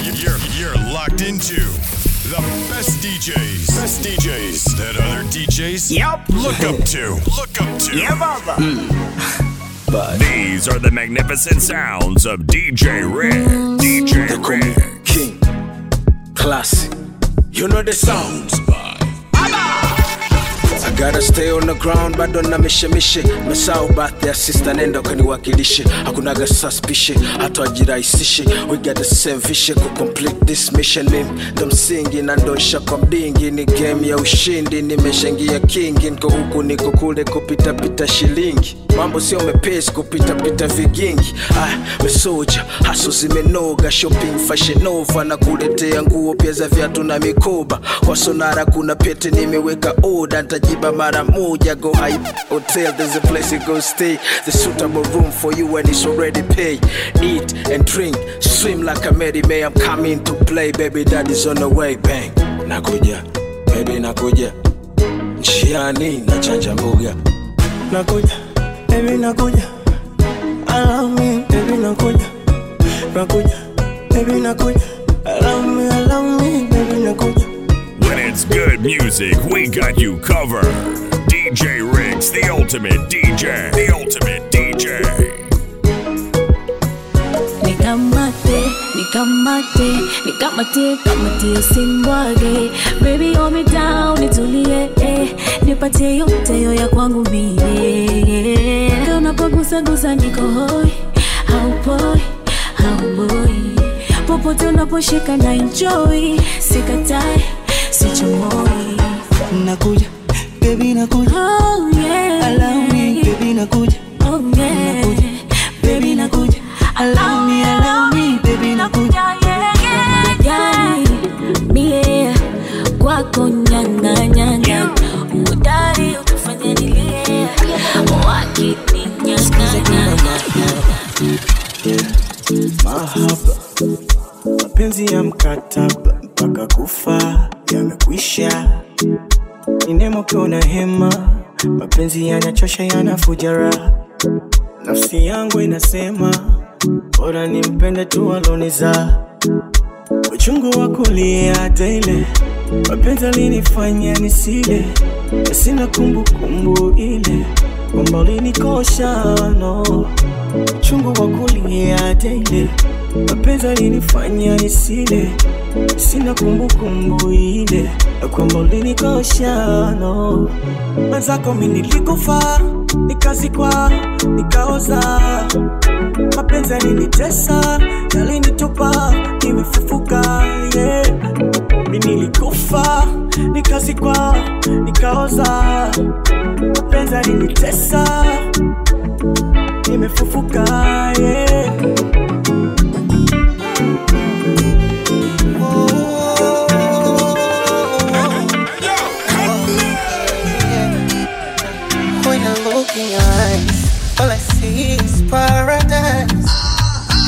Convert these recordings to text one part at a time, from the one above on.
You're locked into the best DJs. Best DJs that other DJs look up to. Yeah, mama. But these are the magnificent sounds of DJ Ricks. DJ Ricks King. Classic. You know the sounds. I gotta stay on the ground bado na mishe Mesao birthday sister nenda kaniwakilishi Hakunaga suspicion hata wajirahisishe We got the same vision to complete this mission Mimi ndo msingi na ndo shaka mdingi Ni game ya ushindi nimeshangia kingi Niko huku niko kule kupita pita shilingi Mambo sio mepesi kupita pita vigingi Ah, we soldier, haso zimenoga Shopping fashion over na kuletea nguo pia za viatu na mikoba Kwa sonara kuna pete nimeweka order Tajiba mara moja go hype Hotel, there's a place you go stay There's suitable room for you and it's already paid Eat and drink, swim like a merry May I'm coming to play, baby daddy's on the way Bang, nakuja, baby nakuja Njiani, nachanja mbuga Nakuja, baby nakuja I love me, baby nakuja Nakuja, baby nakuja I love me, baby nakuja When it's good music, we got you covered. DJ Ricks, the ultimate DJ. The ultimate DJ. Nikamate, simbwage. Baby, hold me down, nitulie. Nipatie yote yo ya kwangu mie. Unapogusa niko hoi. How boy. Popote unaposhika na enjoy. Sikatai. Such a boy Nakuja, baby nakuja Oh yeah Allow me, baby nakuja Oh yeah Nakuja, baby nakuja allow me, baby nakuja Yeah Mie, kwako nyanga Udari utufanya nilie Wakiti nyanga Mahaba Mapenzi ya mkataba Mpaka kufa Yamekwisha Ninemo kiona hema Mapenzi yanachosha yanafuja raha Nafsi yangu inasema Bora nimpende tu aloniza Uchungu wa kulia daily Mapenzi alinifanya nisile Sina kumbukumbu ile Kwamba ulinikosha no Uchungu wa kulia daily Mapenzi alinifanya nisile Sina kumbukumbu ile Kwamba ulinikosha no Mwenzako mimi nilikufa Nikazikwa Nikaoza Mapenzi yalinitesa Yalinitupa Nimefufuka yeah. Mimi nilikufa Nikazikwa Nikaoza Mapenzi yalinitesa Nimefufuka yeah. In your eyes, all I see is paradise.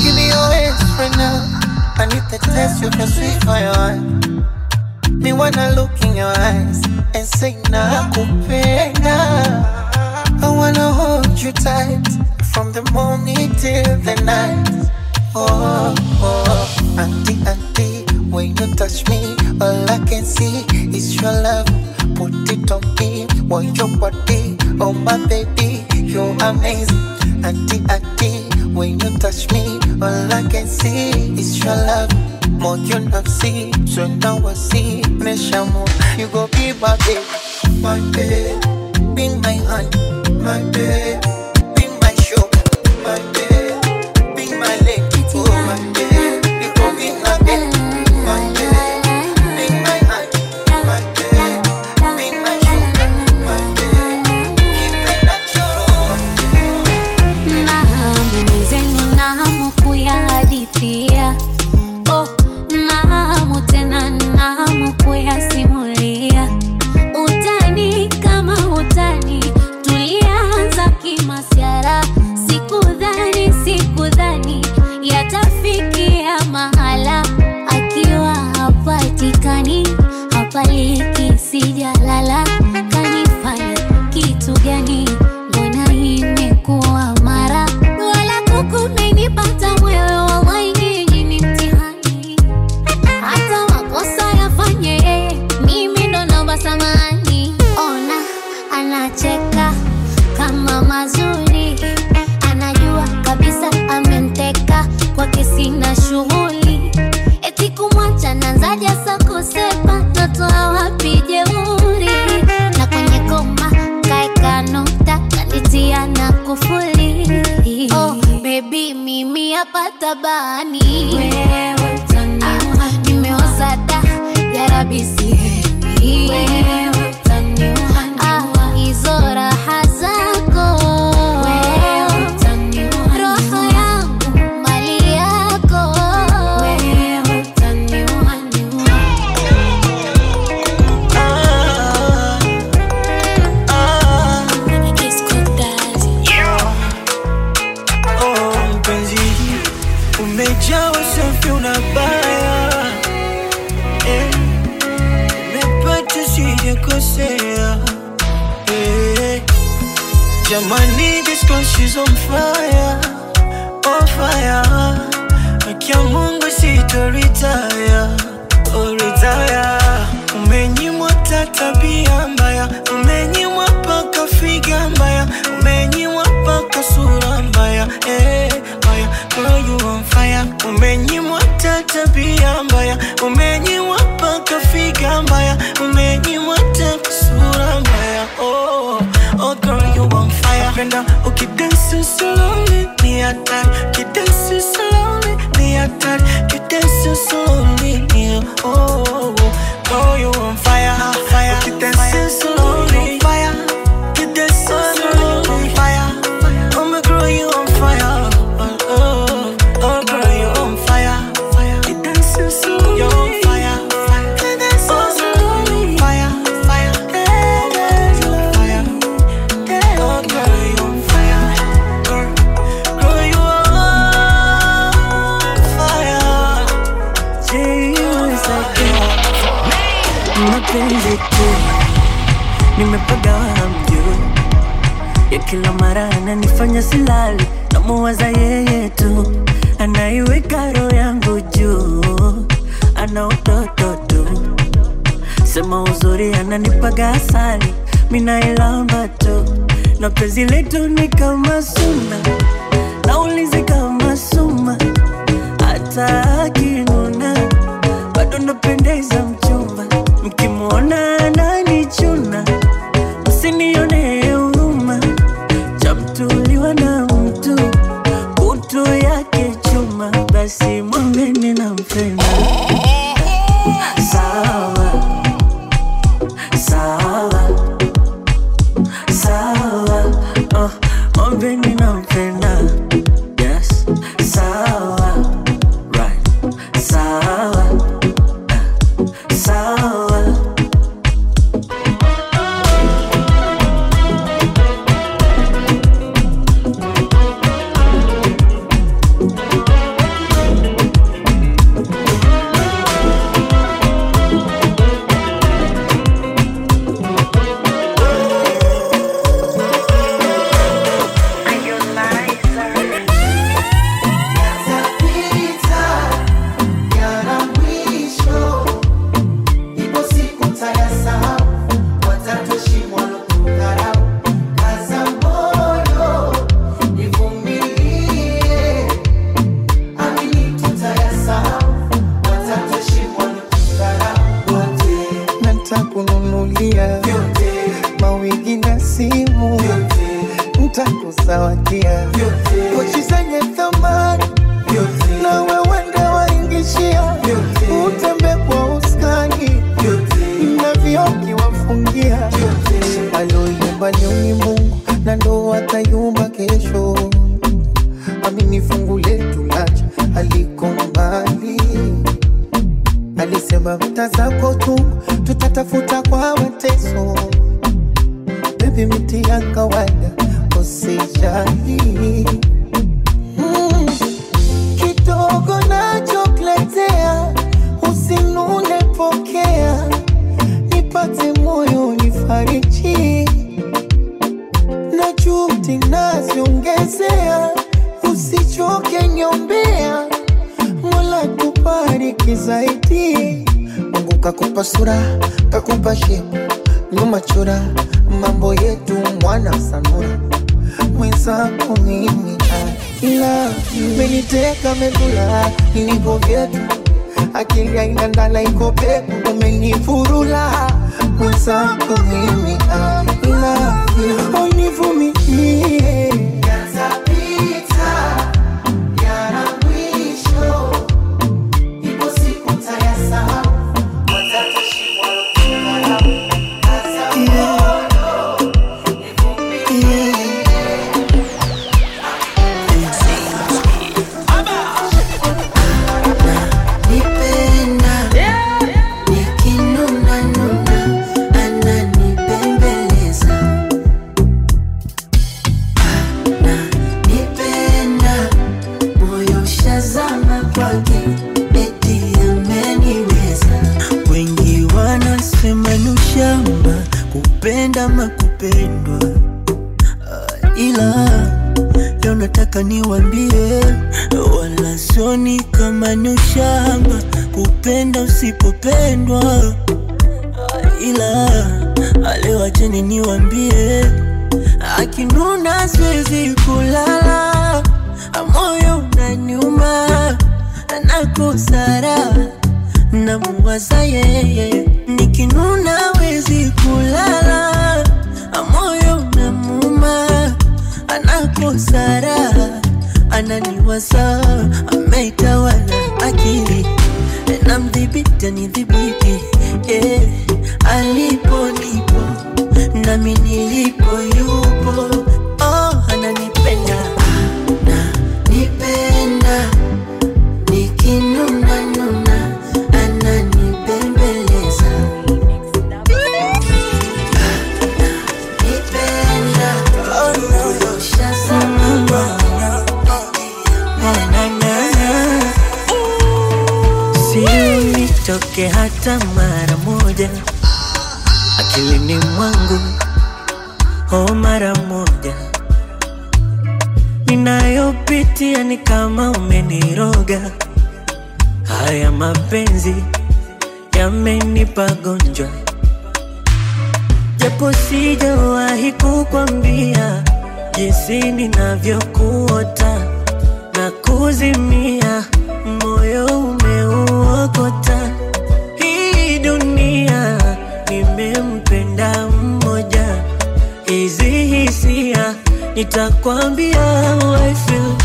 Give me your hands right now. I need to test you if you're sweet for your heart. Me wanna look in your eyes and say nakupenda. I wanna hold you tight from the morning till the night. Oh, auntie, when you touch me, all I can see is your love. Put it on me, want your body. Oh my baby, you're amazing Auntie, when you touch me All I can see is your love More you not see, so now I see Neshamo, you go be my babe Be my hand, my babe Be my show, my babe Be my leg, oh my babe You go be my babe, my babe Be my hand, my babe Be my show, my babe Simulia utani kama utani tulianza kima Jamani, this girl, she's on fire Akia Mungu sito retire, oh retire Umenyimwa tabia mbaya, umenyimwa paka figa mbaya Umenyimwa paka sura mbaya, eh, mbaya Girl, you on fire Umenyimwa tabia mbaya, umenyimwa paka figa mbaya Umenyimwa paka sura mbaya, oh Oh girl, you on fire Brenda, oh keep dancing so lonely Me a tad Keep dancing so lonely Me a tad Keep dancing so lonely Me a oh Girl, you on fire Fire oh, keep dancing so lonely Fire Keep dancing so lonely Fire Oh my girl, you on fire Oh, oh, oh girl, you on fire Keep dancing so lonely You're on fire Nimepaga mjuu Ya kila mara ananifanya silali Namuwaza yeye tu Anaiweka roho yangu juu Ana utoto tu Sema uzuri ananipaga asali Minailamba tu Na penzi letu ni kama suna Naulize kama suma Hata akinuna Bado napendeza mchumba Mkimwona nanichuna Usinione huruma Chamtuliwa na mtu Kutu yake chuma Basi mwambeni nampenda Sawa Sawa Sawa oh, mwambeni nampenda Yes Sawa Right Sawa Sawa Yanapita yanabisho kupenda ama kupendwa, ila leo nataka niwaambie, wala sioni kama ni ushamba kupenda usipopendwa, ila leo acheni niwaambie, akinuna siwezi kulala, moyo unaniuma nakosara na muwaza yeye, nikinuna wezi kulala, moyo unamuma anakosara ananiwaza, ameitawala akili na mdhibiti anidhibiti, yeah. Alipo nipo nami nilipo yupo, oh ananipenda ananipenda, nikinuna nuna ananibembeleza, ananipenda ulusha sama siu nitoke hata mara moja akilini mwangu, oh mara moja ninayopitia ni kama umeniroga, haya mapenzi yamenipa gonjwa, japo sijawahi kukwambia jinsi ninavyokuota na kuzimia, moyo umeuokota, hii dunia nimempenda mmoja, hizi hisia nitakwambia how I feel,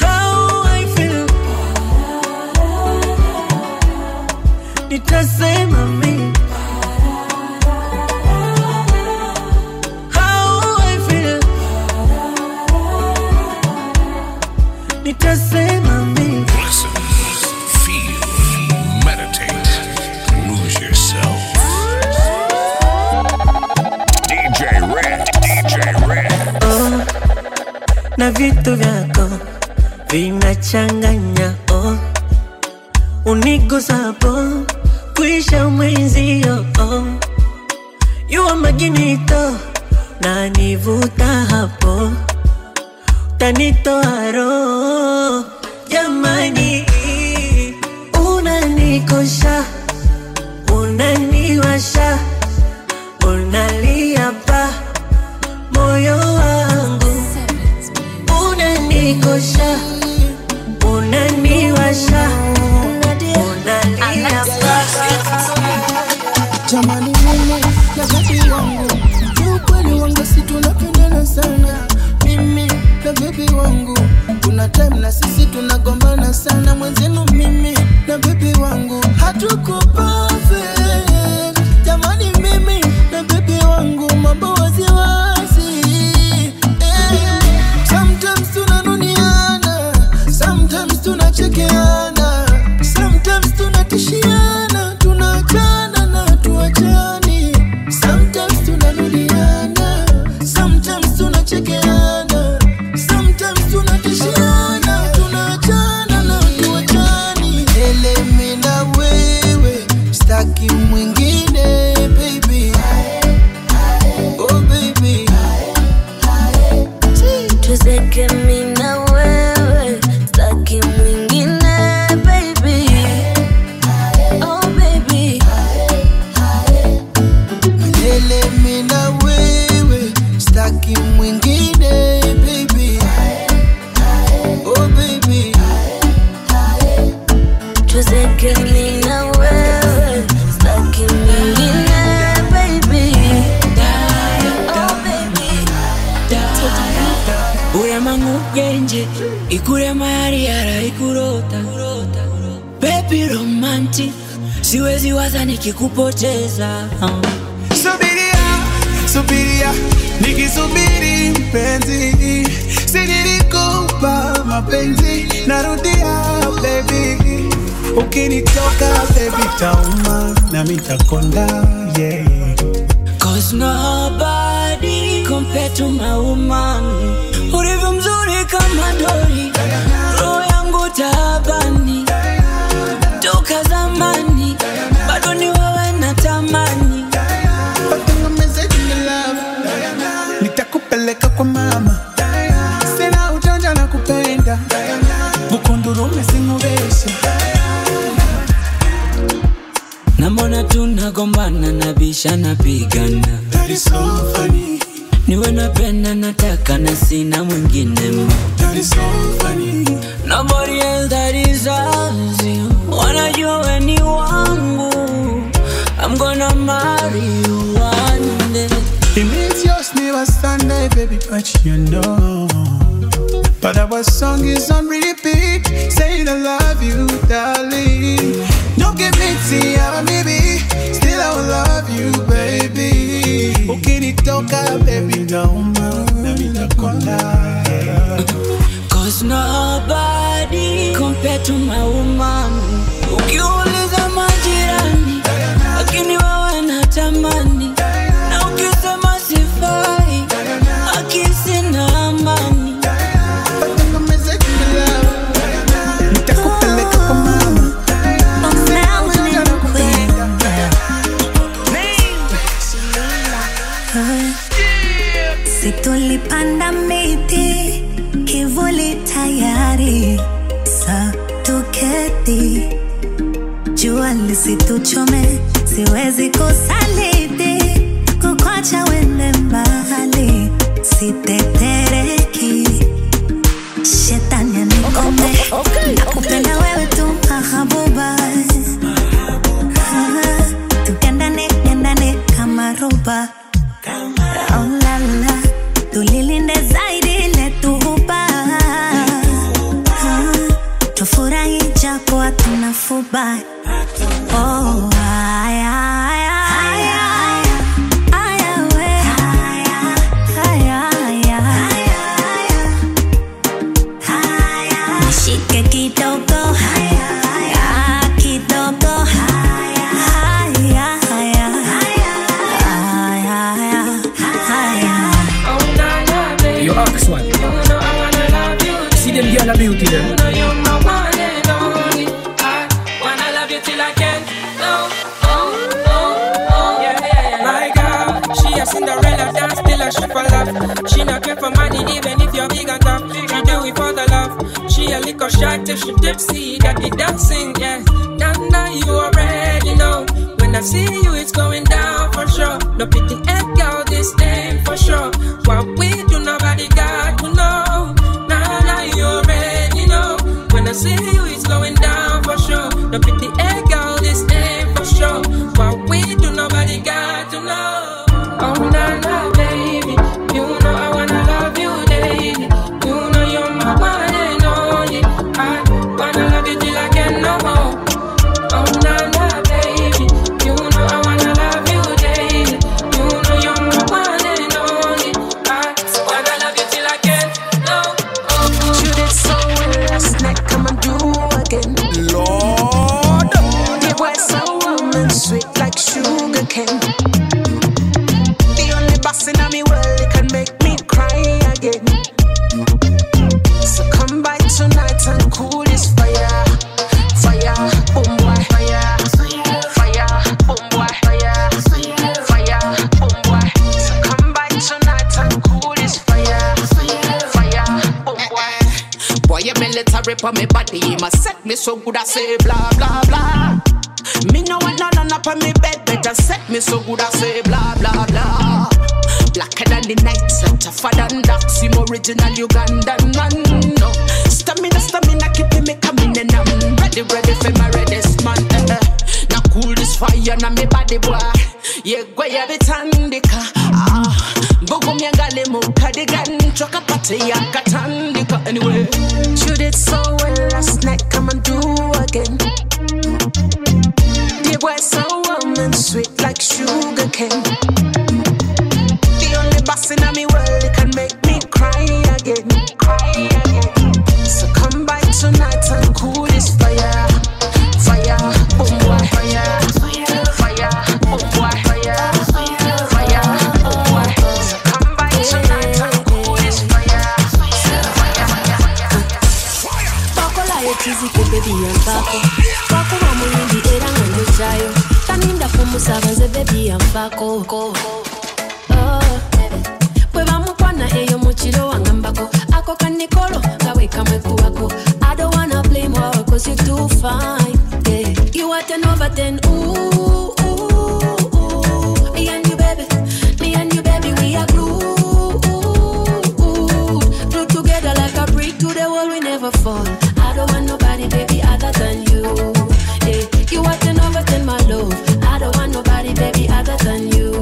how I feel, nitasema mimi how I feel, nitasema mimi. Na vitu vyako vinachanganya, oh unigusapo kuisha mwenzio, oh yuwa maginito na nivuta hapo tanito haro, jamani unanikosha unaniwasha unaliapa moyo wangu, nikosha unaniwasha unalia baba, jamani mimi na baby wangu ukweli wangu situnapendana sana, mimi na baby wangu kuna time na sisi tunagombana sana, mwenzenu mimi na baby wangu hatuko perfect, jamani mimi na baby wangu mambo waziwazi, sometimes tunanuniana, sometimes tunachekeana, sometimes tunatishiana, tunachana na tuachani, sometimes tunanuniana, sometimes tunachekeana, sometimes tunatishiana, tunachana na tuachani, elemi na wewe staki mwingine baby, oh baby tuzeke mimi na wewe staki mwingine baby, oh baby milele mimi na wewe staki mwingine baby, oh baby tuzeke mimi na wewe staki mwingine baby, oh baby ura mangu genji, ikure mayari yara ikurota, baby romantic, siwezi waza nikikupoteza, subiria, nikisubiri mpenzi, sinilikupa mapenzi, narudia baby, ukinitoka baby tauma, na mitakonda yeah, cause nobody compared to my woman, ulivyo mzuri kama dori, roho yangu taabani, toka zamani, bado ni wewe. tushanapigana. That is so funny. Niwe napenda nataka na sina mwingine. That is so funny. Nobody else that is as you. Wanajua we ni wangu. I'm gonna marry you one day. It means your sleeve was Sunday, baby, but you know. But our song is on repeat, saying I love you, darling. Don't give me tea, I'm a baby. Still I will love you, baby. Ukinitoka, baby, dauma, namina konda. Cause nobody compared to my woman. Ukiuliza majirani, lakini wewe natamani. Na ukisema sifai, haki sina amani. Tulipanda miti, kivuli tayari, sa tuketi. Jua lisituchome, siwezi kusaliti, kukuacha wende mbali, sitetereki. Shetani anikome, nakupenda wewe tu mahabuba. Tukendane, kendane kama ruba. Oh la la. Tulilinde zaidi letu hupa. Tufurahi japo hatuna fuba. Oh haya haya haya we haya haya haya haya. Nishike kidogo haya kidogo haya haya haya haya. Yo, Axe One. See them girl a beauty them. You're my one and only. I wanna love you till I can't. No, oh, oh, oh, yeah, yeah. My girl, she a Cinderella dance till I shoot for love. She not care for money even if you're big and tough. She do it for the love. She a little shy till she tipsy. Got the dancing, yeah. Now you already know. When I see you, it's going down for sure. No pity, head girl, this thing for sure. What we do, nobody got to know. Now you already know. When I see you, it's going down for sure. No pity, head girl, this thing for sure. What we do, nobody got to know. Oh, na na, baby, you know I wanna love you, baby. You know you're my one and only. I wanna love you till I can no more. Oh, na na. For me body, my set me so good I say blah blah blah. Me no one on up on me bed, better set me so good I say blah blah blah. Blacker than the night, tougher than that. Sim original Ugandan man. No stamina keep me coming and I'm ready for my reddest man. Now cool this fire na me body boy. Yeah, go ya bitandika. Bogo miangale mukadigan. Chuck up at yakatandika anyway. You did so well last night, come and do again. You were so warm and sweet like sugar cane. The only boss in me world can make me cry again. So come by tonight and cool this fire. Fire, boom, boy, fire. Sabanze baby amfako ko oh we bamu kwana eyo muchiro wangambako ako kanikolo gawe kamwe kuwako. I don't wanna play more cause you too fine, yeah. You are 10 over 10, ooh ooh ooh. never fall. I don't want nobody, baby, other than you. Yeah. You are 10 over 10, my love. I don't want nobody, baby, other than you.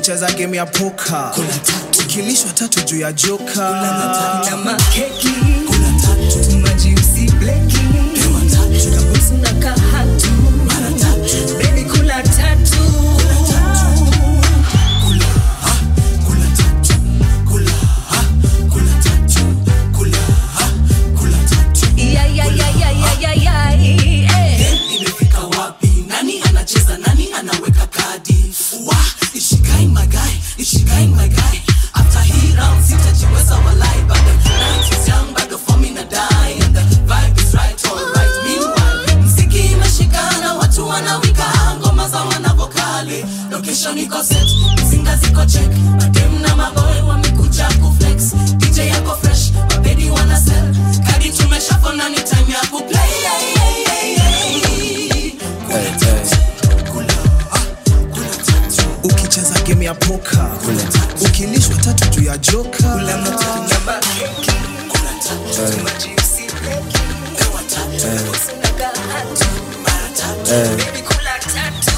Cheza game ya poka ukilishwa tatu juu ya joka na makeki kula tatu maji usibleki kula tatu kabusu na kahatu mara tatu baby kula tatu kula ha kula tatu kula ha kula tatu kula ha kula tatu ya ya ya ya ya ya eh imefika wapi nani anacheza nani anaweka kadi wa It's she came my guy. After he rounds it, she was our life. But the night is young, but the form in a die. And the vibe is right, alright. Meanwhile, msiki imeshikana, watu wanawika, ngoma za wanavokali. Location iko set, mzinga ziko check. Madem na maboy wamekuja kuflex. DJ yako fresh, mabedi wana sell. Kadi tumeshafona ni time ya kuplay. Ya poka ukilishwa tatu juu ya joka kula matatu na bakeki kula tatu maji usibleki kula tatu usinakahatu mara tatu baby kula tatu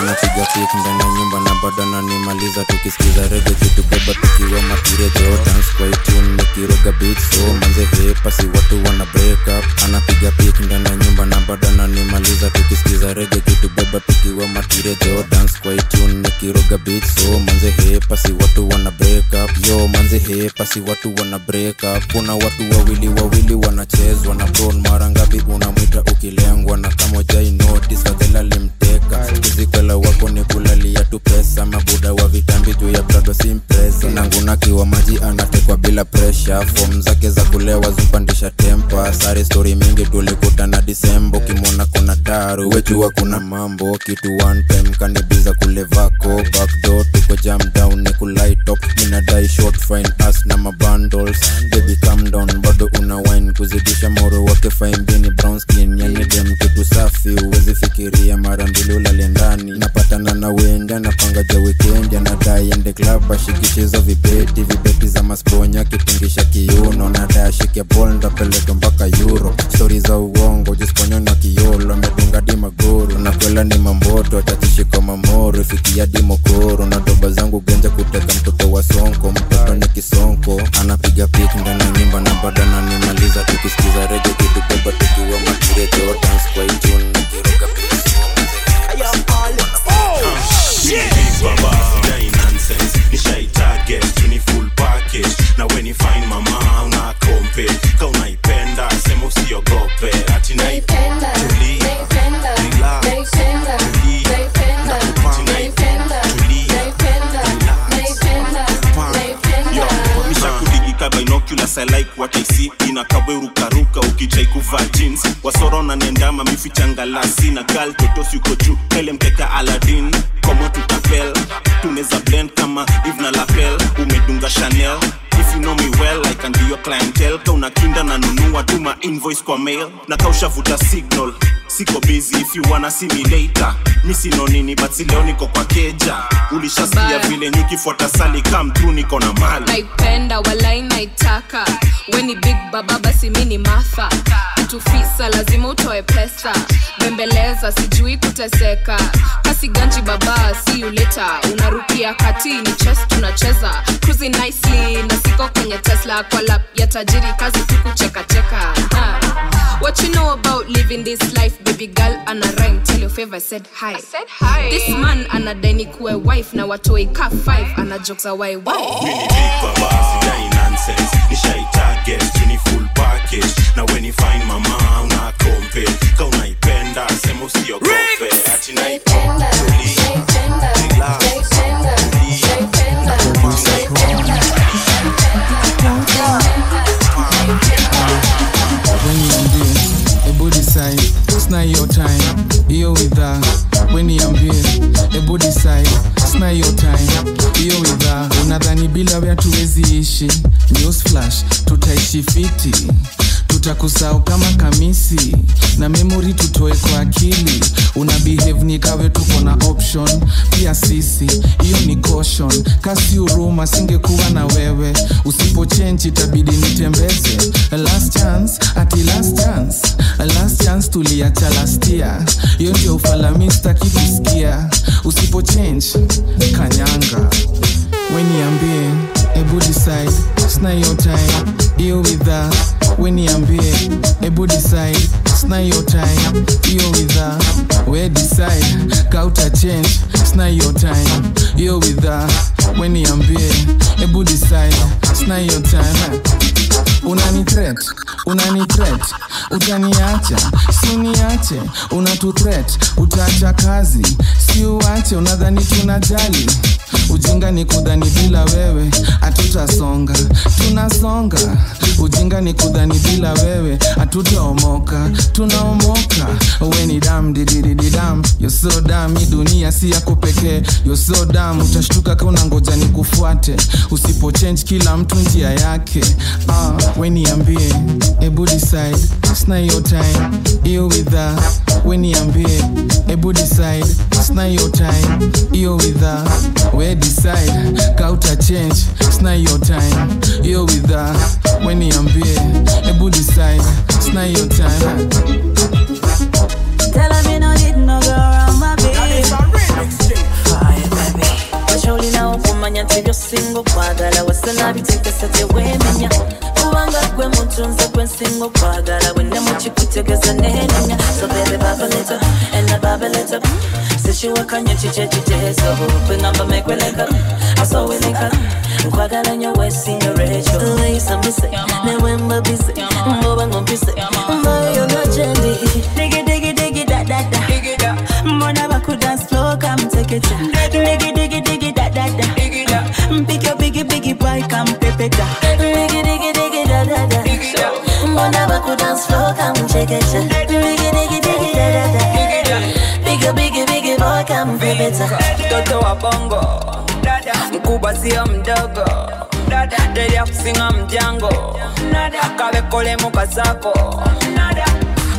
anapiga kick ndani ya nyumba na badana ni maliza tukisikiza reggae tukibeba tukiwa matire jo dance kwa tune nikiroga beat so manze hip pasi watu wana break up anapiga kick ndani ya nyumba na badana ni maliza tukisikiza reggae tukibeba tukiwa matire jo dance kwa tune nikiroga beat so manze hip pasi watu wana break up yo manze hip pasi watu wana break up kuna watu wawili wanachezwa na brown mara ngapi unamwita ukilengwa na kama jai notice kadela limteka kizikala wako ni kulalia tu pesa mabuda wa vitambi tu ya brado simpresa nanguna kiwa maji anatekwa bila pressure form zake za kulewa zupandisha tempa sare story mingi tulikuta na December kimona kuna daru wejua kuna mambo kitu one time kanibiza kulevako backdoor tuko jam down ni kulight up minadai short fine ass na mabundles baby calm down bado una wine kuzidisha moro wake fine bini brown skin yani dem kitu safi uwezi fikiria mara mbili ulale ndani napatana na wenda napanga ja weekend anadai ende club ashikicheza vibeti za masponya kitingisha kiuno anadai ashike ball ndapeleka mpaka euro stories za uongo jisponya na kiolo medunga di maguru na kwela ni mamboto atatishi kwa mamoro fikia di mokoro na doba zangu genja kuteka mtoto wa sonko mtoto ni kisonko anapiga pick ndani nyumba na badana ni maliza tukisikiza reggae kitu beba tukiwa matire jo dance kwa tune nikiruka I am all shit baba that nonsense it's a target tuni full package na when you find mama una kompe ka unaipenda sema usiogope ati naipenda naipenda naipenda naipenda naipenda naipenda naipenda naipenda yo misha kudigika binoculars I like what I see sina kawe rukaruka ukijai kuvaa jeans wasoro na niandama mifichanga la sina kal totosi uko juu ele mteka Aladdin komo tutapel tuneza blend kama Yves na lapel umedunga Chanel if you know me well I can be your clientele kauna kinda na nunua tuma invoice kwa mail na kausha vuta signal siko busy if you wanna see me later misi no nini but sileo niko kwa keja ulishasikia vile nyuki fuata sali come through niko na mali naipenda wala inaitaka weni big baba basi mini mafa tufisa lazima utoe pesa bembeleza sijui kuteseka kasi ganji baba see you later unarukia katini chess tunacheza cruising nicely na siko kwenye Tesla kwa lap ya tajiri kazi tukucheka cheka What you know about living this life, baby girl, ana rhyme, tell your fave I said hi. I said hi. This man ana deni kuwe wife, na watoi ka five, ana jokes away, why? Mini big baba, sidai nonsense, nishai target, tuni full package, na when you find mama, una kompe, ka unaipenda, semo siyo kope, ati naipenda, unaipenda, unaipenda, unaipenda, unaipenda, It's not your time, here with us When I'm here, a body side It's not your time, here with us Unadhani bila wea tuwezi ishi Newsflash, tutaishi fiti Tutakusau kama kamisi Na memory tutoe kwa akili Unabehave nikawe tuko na option Pia sisi, iyo ni caution Kasi uruma singekuwa na wewe Usipo change itabidi nitembeze Last chance, ati last chance Last chance tuliacha last year Iyo ndio ufala mista kikusikia Usipo change, kanyanga Weniambie, ebu decide It's not your time, iyo with us Weniambie, ebu decide It's not your time, iyo with us We decide, kauta change It's not your time, iyo with us Weniambie, ebu decide It's not your time unani threat, utaniacha, siniache Unatu threat, utaacha kazi Siuache, unadhani tunajali Ujinga ni kudhani bila wewe Hatutasonga, tunasonga Ujinga ni kudhani bila wewe Hatutaomoka, tunaomoka We ni dam, didididam You're so dumb, hii dunia si yako pekee You're so dumb, utashtuka ka unangoja nikufuate Usipo change kila mtu njia yake We niambie, ebu decide It's not your time, iyo with us We niambie, ebu decide It's not your time, iyo with us We decide, kauta change, it's not your time You're with us, when niambie, ebu decide, it's not your time Tell her me no need no girl around my baby Fire baby Washoli na ukumanya tivyo singo kwagala Wasanabi tekesate we minya Uwanga kwe mutunza kwe singo kwagala Wene mchikutegeza nenenya So baby bubble it up, and I bubble it up She work on your chiche, so bring up a make we link up. I saw we link up. Quagga on your waist, in your rage. The way some say, now when we're busy, no one will be sick. No, you're not jelly. Diggy, diggy, diggy, da da da. Diggy, da. Monaba could dance slow, come take it. Diggy, diggy, diggy, da da da. Diggy, da. Pick your biggie, biggie, boy, come pepe da. Diggy, diggy, diggy, da da da. Diggy, da. Monaba could dance slow, come take it. Diggy, diggy, diggy, da da da. Diggy, da. Pick your biggie. Toto wa bongo Mkubwa siyo mdogo Deli ya kusinga mjango Kawe kole muka sako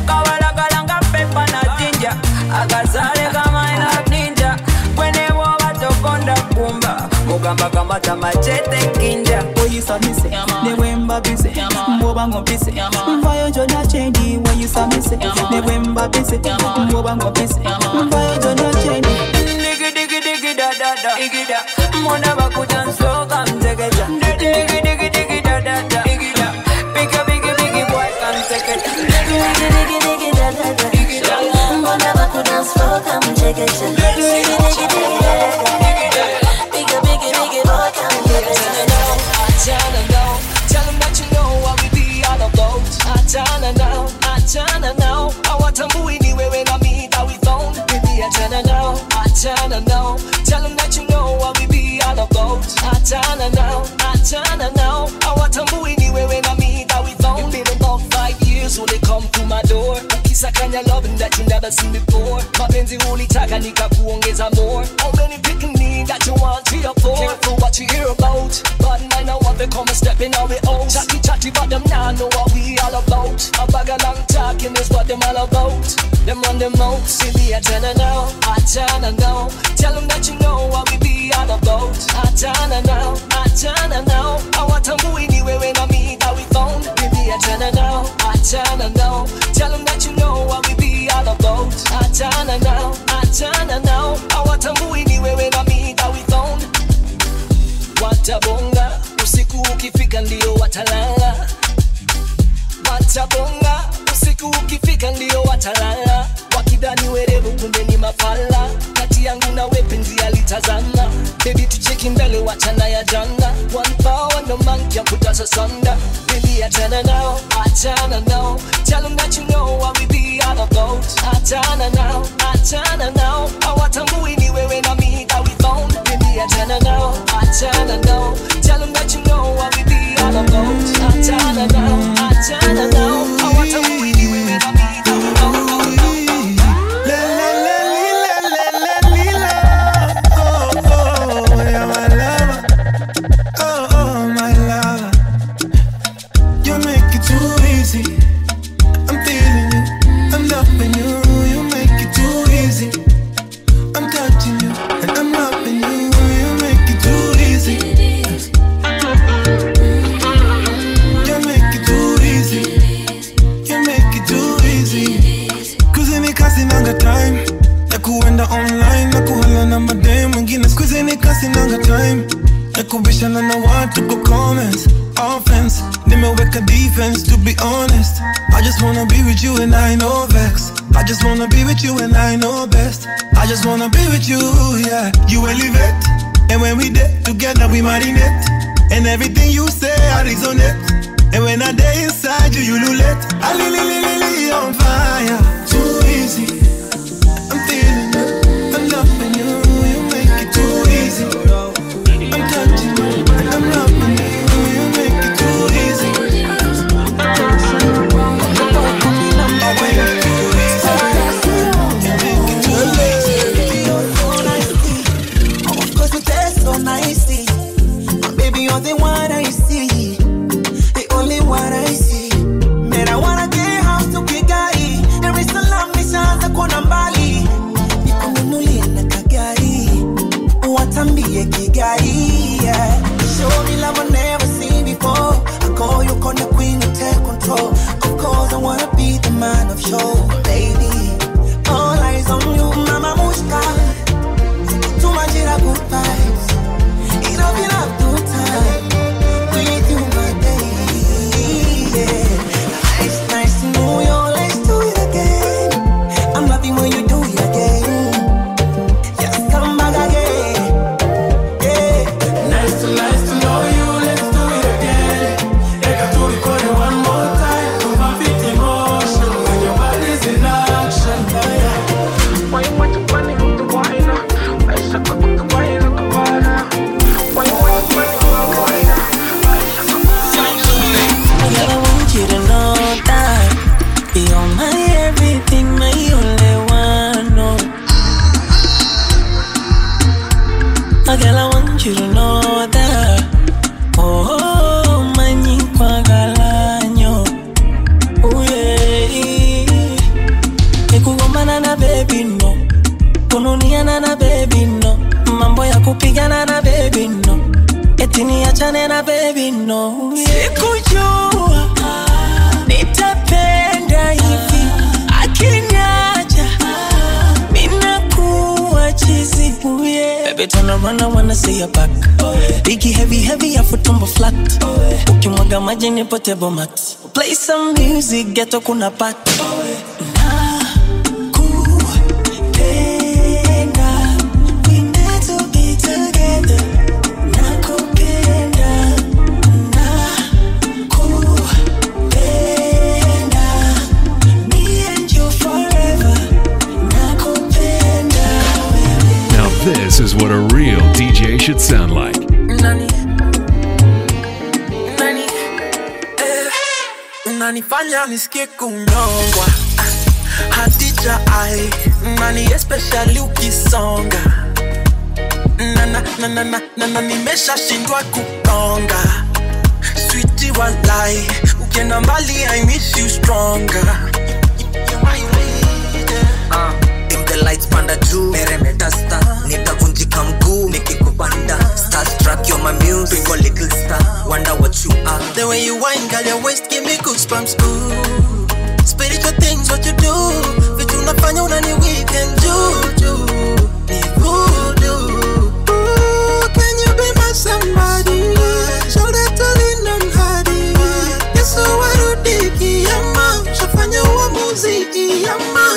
Kawala kalanga pepa na jinja Akasale kama ina ninja Kwene wawa tokonda kumba Mugamba kama tamachete kinja Oyi samise, newemba bise Mwoba ngopise, mfayo jona chendi Oyi samise, newemba bise Mwoba ngopise, mfayo jona chendi Igida, mona bakutan slow come together. Diggy diggy diggy da da da. Igida, biggy biggy biggy boy come together. Diggy diggy diggy da da da. Igida, mona bakutan slow come together. Diggy diggy diggy da da da. Igida, biggy biggy biggy boy come together. Tell 'em what you know, what we be all about. I turn now. I want to move in where we got me that we found. Baby, I turn now. Tell 'em that you know what we be all about. I turn now, I want to move anywhere when I meet that we found. feels when they come to my door. Kisa kanya loving that you never seen before. Mapenzi hulitaka nikakuongeza more. How many people need that you want to your floor? Careful what you hear about, but I know what they come and stepping on it all. Chatty chatty but them now know what we all about. A bag of long talking is what them all about. Them run them out, see me I turn and now, I turn and now. Tell them that you know what we be all about. I turn and now, I turn and now. I want to move anywhere when I meet that we found. Maybe I turn and now, I turn and now. Tell them that you know what we be all about. I turn and now, I turn and now. I want to move anywhere when I meet that we found. Watabonga, usiku ukifika ndio watalala. Watabonga, usiku ukifika ndio watalala. Wakidani werevu kumbe ni mafala. Kati yangu na wepenzi alitazama. Baby tucheki mbele wachana ya janga. One power no man can put us asunder. Baby I turn and now, I turn and now. Tell them that you know what we be all about. I turn and now, I turn and now. Hawatambui ni wewe na mimi that we found. Baby I turn and now, I turn and now. Tell them that you know what we be all about. I turn and now, I turn and now. Hawatambui ni wewe na mimi. Play some music, ghetto kuna pat. Na kupenda, we meant to be together. Na kupenda, na kupenda, me and you forever. Na kupenda. Now this is what a real DJ should sound like. Nani unanifanya nisikie kunyongwa. Hadija ai nani especially ukisonga. Na nimesha shindwa kukonga. Sweetie walai ukienda mbali I miss you stronger. Lights panda juu, meremeta star, nitavunjika mguu, nikikupanda. Stars track, you're my muse, bingo little star, wonder what you are. The way you whine, girl, your waist give me goosebumps, ooh. Spiritual things, what you do, vitu unafanya unani weekend, juju, ni voodoo. Ooh, can you be my somebody, shoulder turning on hardy. Yesu warudiki yama, shafanya wa muziki yama.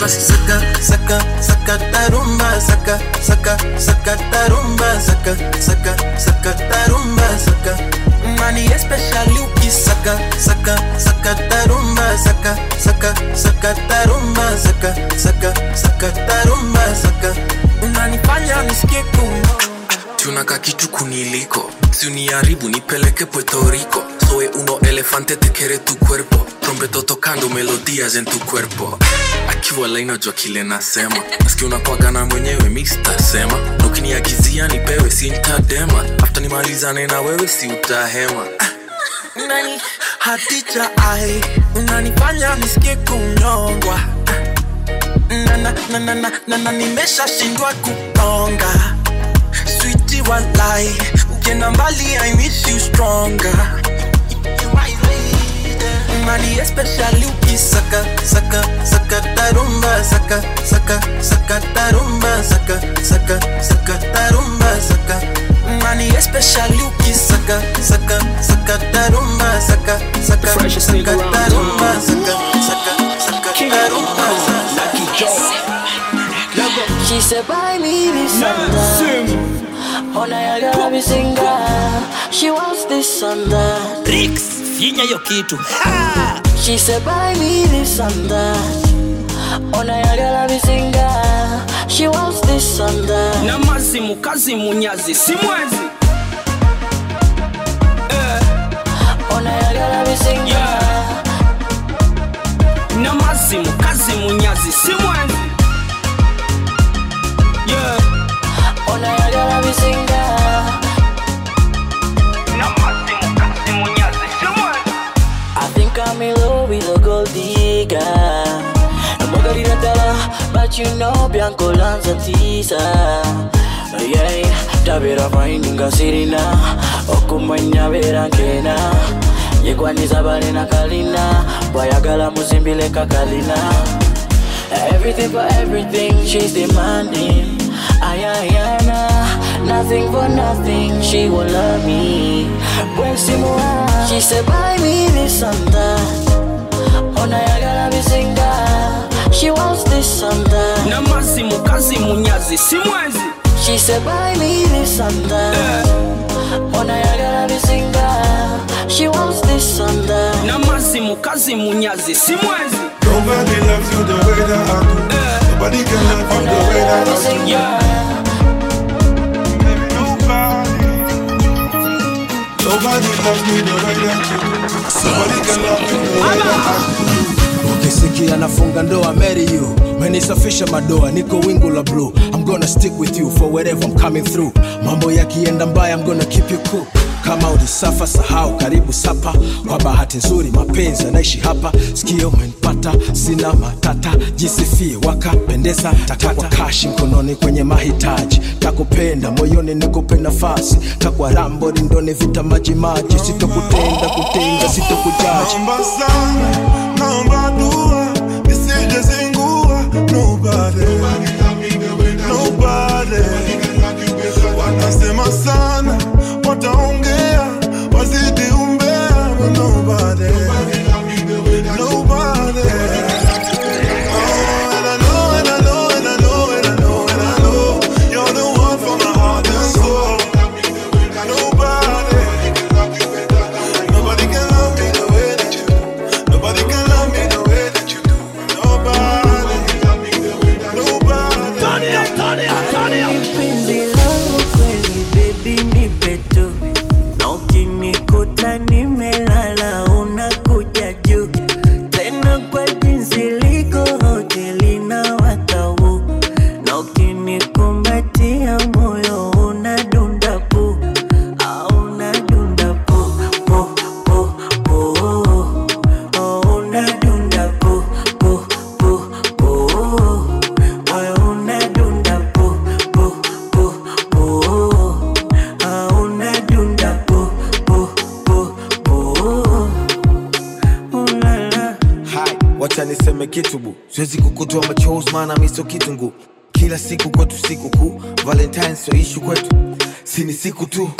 Basi saka, saka, saka tarumba, saka, saka, saka tarumba, saka, saka, saka tarumba, saka. Mani especially uki saka, saka, saka tarumba, saka, saka, saka tarumba, saka, saka, saka tarumba, saka. Unanifanya nisikie kunyongwa. Tunaka kitu kuniliko, suniaribu nipeleke Puerto Rico. Soy uno elefante te quiere tu cuerpo, trompeto tocando melodías en tu cuerpo. Aki wala inajua kile nasema, nasikia unakuagana mwenyewe mistasema. Ukiniagizia nipewe sintadema, after nimalizane na wewe si utahema. Nani Hadija ai, unanifanya nisikie kunyongwa. Na nimesha shindwa kutonga. Sweetie walai ukienda mbali I miss you stronger. Mani especially uki saka, saka, saka tarumba, saka, saka, saka tarumba, saka, saka, saka tarumba, saka. Mani especially uki saka, saka, saka tarumba, saka, saka, saka tarumba, saka, saka, saka tarumba, saka. She said buy me this sandal, on I gotta be single. She wants this sandal, Ricks Kenya yo kitu. Ha! She said buy me this and that, ona ya gala bisinga. She wants this and that. Na mazimu kazi munyazi si mwezi. Ona ya gala bisinga. Yeah. Na mazimu kazi munyazi si mwezi. Yeah. Ona ya gala bisinga. I'm in love with a gold digger. I'm a garden teller, but you know Bianco lands a teaser. Yeah, Tabera findinga sirina, okumanya vera kena. Yekwaniza balena kalina, bayagala muzimbile kakalina. Everything for everything, she's demanding. Ayayana, nothing for nothing, she won't love me. She said buy me this and that, ona ya gala bisinga. She wants this and that. Na mazimu kazi munyazi si mwezi. She said buy me this and that, ona ya gala bisinga. She wants this and that. Na mazimu kazi munyazi si mwezi. Nobody loves you the way that I do. Nobody can love you the way that I do. Baby, nobody loves me the way that you do. Nobody can love you the way that I do. Ukisikia nafunga ndoa, marry you. Menisafisha madoa, niko wingu la blue. I'm gonna stick with you for wherever I'm coming through. Mambo yakienda mbaya, I'm gonna keep you cool. Kama ulisafa sahau, karibu sapa. Kwa bahati nzuri mapenzi yanaishi hapa. Sikia umenipata, sina matata. Jisifie wakapendeza, takwa kashi mkononi kwenye mahitaji. Takupenda moyoni nikupe nafasi. Takwa rambo rindoni vita maji maji. Sitokutenda kutenga, sitokujaji. Naomba sana, naomba dua, nisije zingua. Nobody, nobody wanasema sana, wataongea, wazidi umbea. Nobody, nobody. No. kitubu. Siwezi kukutoa machozi maana mimi sio kitungu. Kila siku kwetu siku kuu, Valentine sio issue kwetu. Si ni siku tu.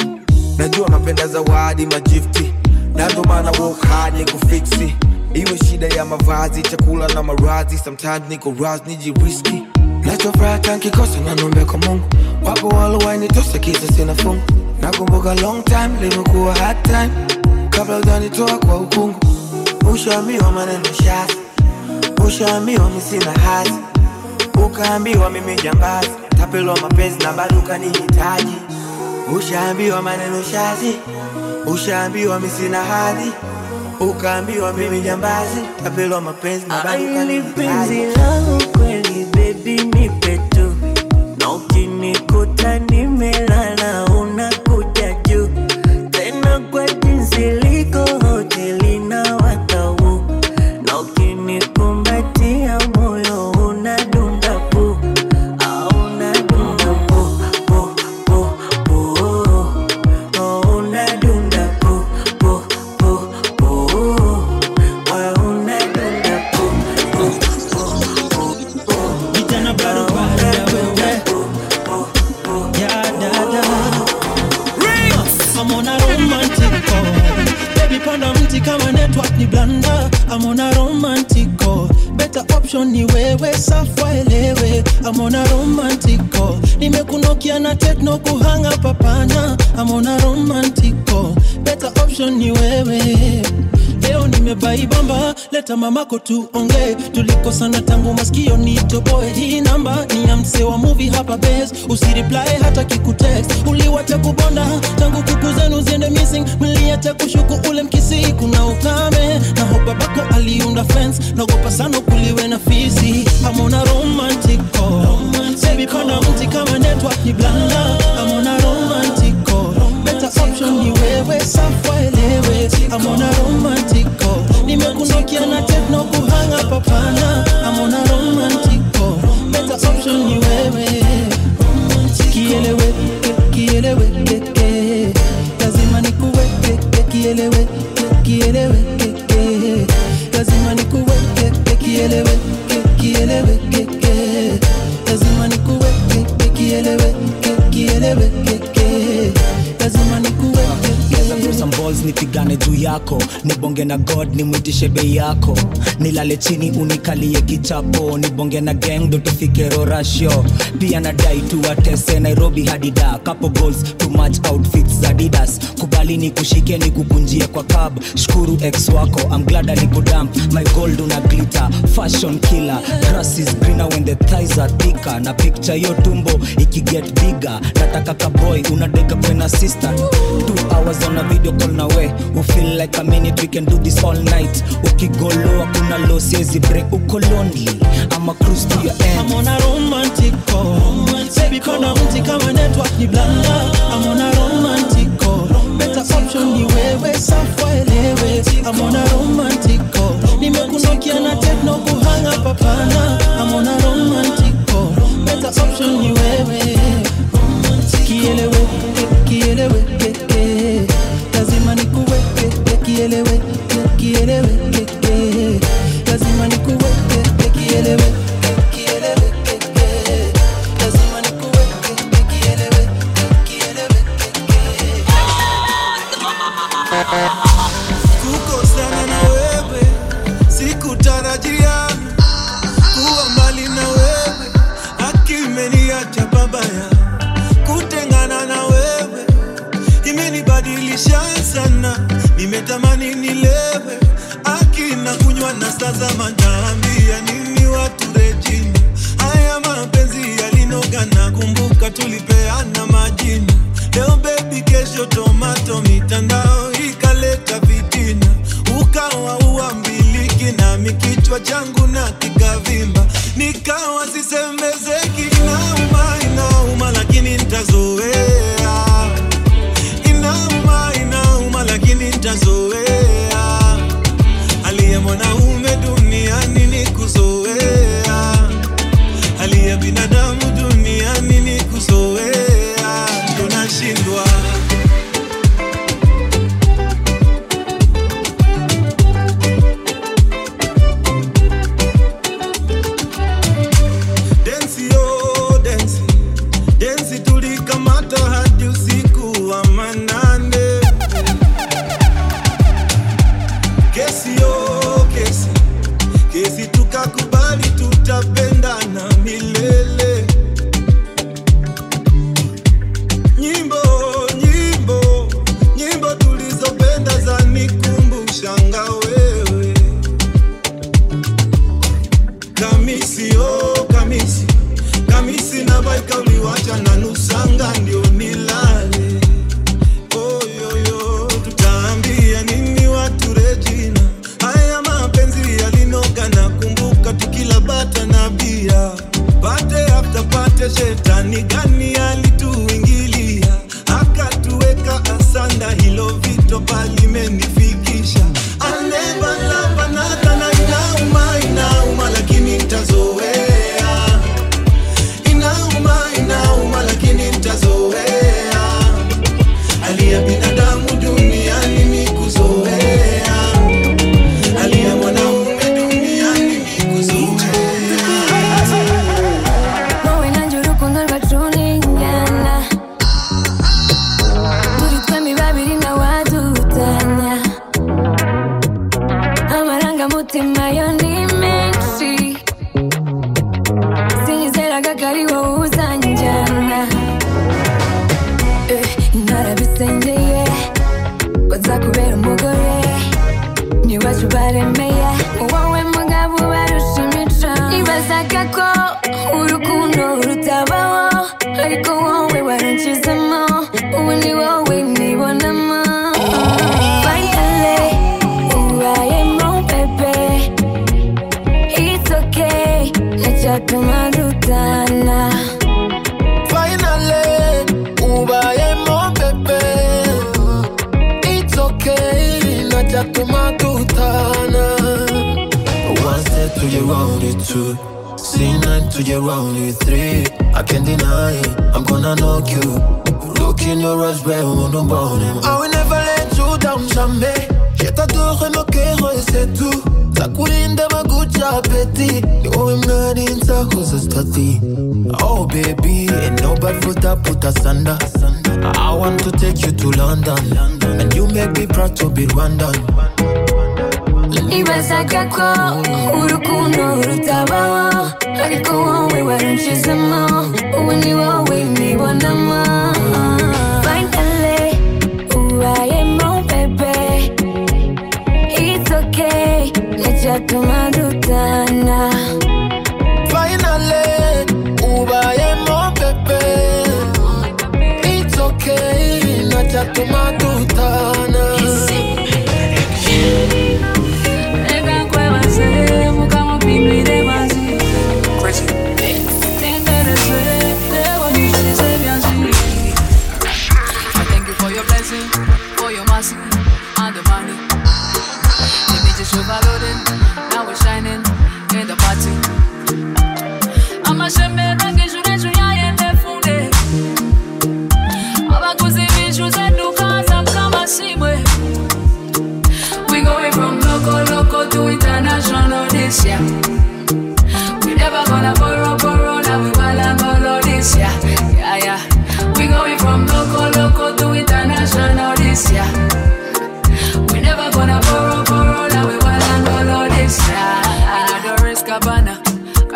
Najua napenda zawadi majifti. Na ndo maana work hard ni kufixi. Iwe shida ya mavazi, chakula na maradhi. Sometimes niko razni ji risky. Nacho furaha tanki kosa na nombe kwa Mungu. Wako walowai nitose kisa sina fungu. Nakumbuka long time, limekuwa hard time. Kabla utanitoa kwa ukungu. Ushaambiwa maneno shasi. Ushaambiwa mimi sina hazi. Ukaambiwa mimi jambazi. Tapelo mapenzi na bado ukanihitaji. Ushaambiwa maneno shasi. Ushaambiwa mimi sina hazi. Ukaambiwa mimi jambazi. Tapelo mapenzi na bado ukanihitaji. Kweli baby nipe tu. Na ukinikuta nimelala unakuja juu. Tena kwa jinsi liko hoteli na watau. Na ukinikumbatia moyo unadunda pu. Unadunda pu, pu, pu, pu. Unadunda pu, pu, pu, pu. Unadunda pu, pu, pu. I'm on a romantic call. Better option ni wewe safwa elewe. I'm on a romantic call. Nimekunokia na techno kuhanga papana. I'm on a romantic call. Better option ni wewe. Leo nimebaibamba, leta mamako tuongee. Tulikosana tangu masikio nitoboe. Hii namba ni ya mse wa movie hapa base. Usireply hata kikutext. Uliwacha kubonda tangu kuku zenu ziende missing. Mliacha kushuku ule mkisi kuna ukame. Na hopa bako aliunda fence. Naogopa sana kuliwe na fizi. I'm on a romantic call. Sebi kona mti kama network ni blanda. I'm on a romantic call. Better option ni wewe safwa elewe. I'm on a romantic call. Nimekunokia na techno kuhanga papana. I'm on a romantic call. Better option ni wewe. Kielewe, kielewe, keke. Lazima nikuweke, kielewe, kielewe, keke. Lazima nikuweke, kielewe, kielewe, keke. Lazima nikuweke, kielewe, kielewe, keke. Lazima nikuweke. Some balls nipigane juu yako. Nibonge na God nimwitishe bei yako. Nilale chini unikalie kichapo. Nibonge na gang ndo tufike rorasho. Pia nadai tuwatese Nairobi hadi dark. Kapo goals to match outfits Adidas. Kubali nikushike nikukunjie kwa cab. Shukuru ex wako I'm glad alikudump. My gold una glitter, fashion killer. Grass is greener when the thighs are thicker. Na picture yo tumbo iki get bigger. Nataka ka boy unadeka boy na sister. 2 hours on a video call na we. We feel like a minute, we can do this all night. Ukigoloa kuna low, siezi break. Uko lonely, I'ma cruise to your end. I'm on a romantic call. Sebi kona mti kama network ni blanda. I'm on a romantic call. Better option ni wewe, safwa elewe. I'm on a romantic call. Nimekunokia na techno kuhanga papana. I'm on a romantic call. Better option ni wewe. Kielewe, kielewe, keke. Lazima nikuweke, kielewe, kielewe, keke. Lazima nikuweke, kielewe, kielewe, keke. Lazima nikuweke, kielewe, kielewe, keke. Kukosana na wewe, sikutarajia. Kuwa mbali na wewe, akimeniacha babaya. Kutengana na wewe, imenibadilisha sana. Nimetamani nilewe, akina kunywa na sasa manaambia nini watu rejini. Haya mapenzi yalinoga na kumbuka tulipeana majini. Leo baby kesho tomato mitandao ikaleta vitina. Ukawa uambiliki na mikichwa changu na kikavimba. Nikawa sisemezeki inauma lakini nitazoea. Inauma lakini nitazoea. Aliye mwanaume duniani ni kuzoea. Aliye binadamu duniani ni kuzoea. Tunashindwa. 102, C9 to your 103. I can't deny it, I'm gonna knock you. Look in your eyes, where on the bottom. I will never let you down, jamais. Je t'adore et mon cœur et c'est tout. Ta coulée dans ma goutte, j'appétit. No, I'm not in ta cause of study. Oh baby, ain't no bad foot that put us under. I want to take you to London, and you make me proud to be Rwandan. Nibazaga ko urukundo rutabaho ariko wowe waranshizemo ubu ni wowe nibonamo. Finally, who I am, oh baby, it's okay, let's just tumarutana. Finally, who I am, oh baby, it's okay, let's just tumarutana.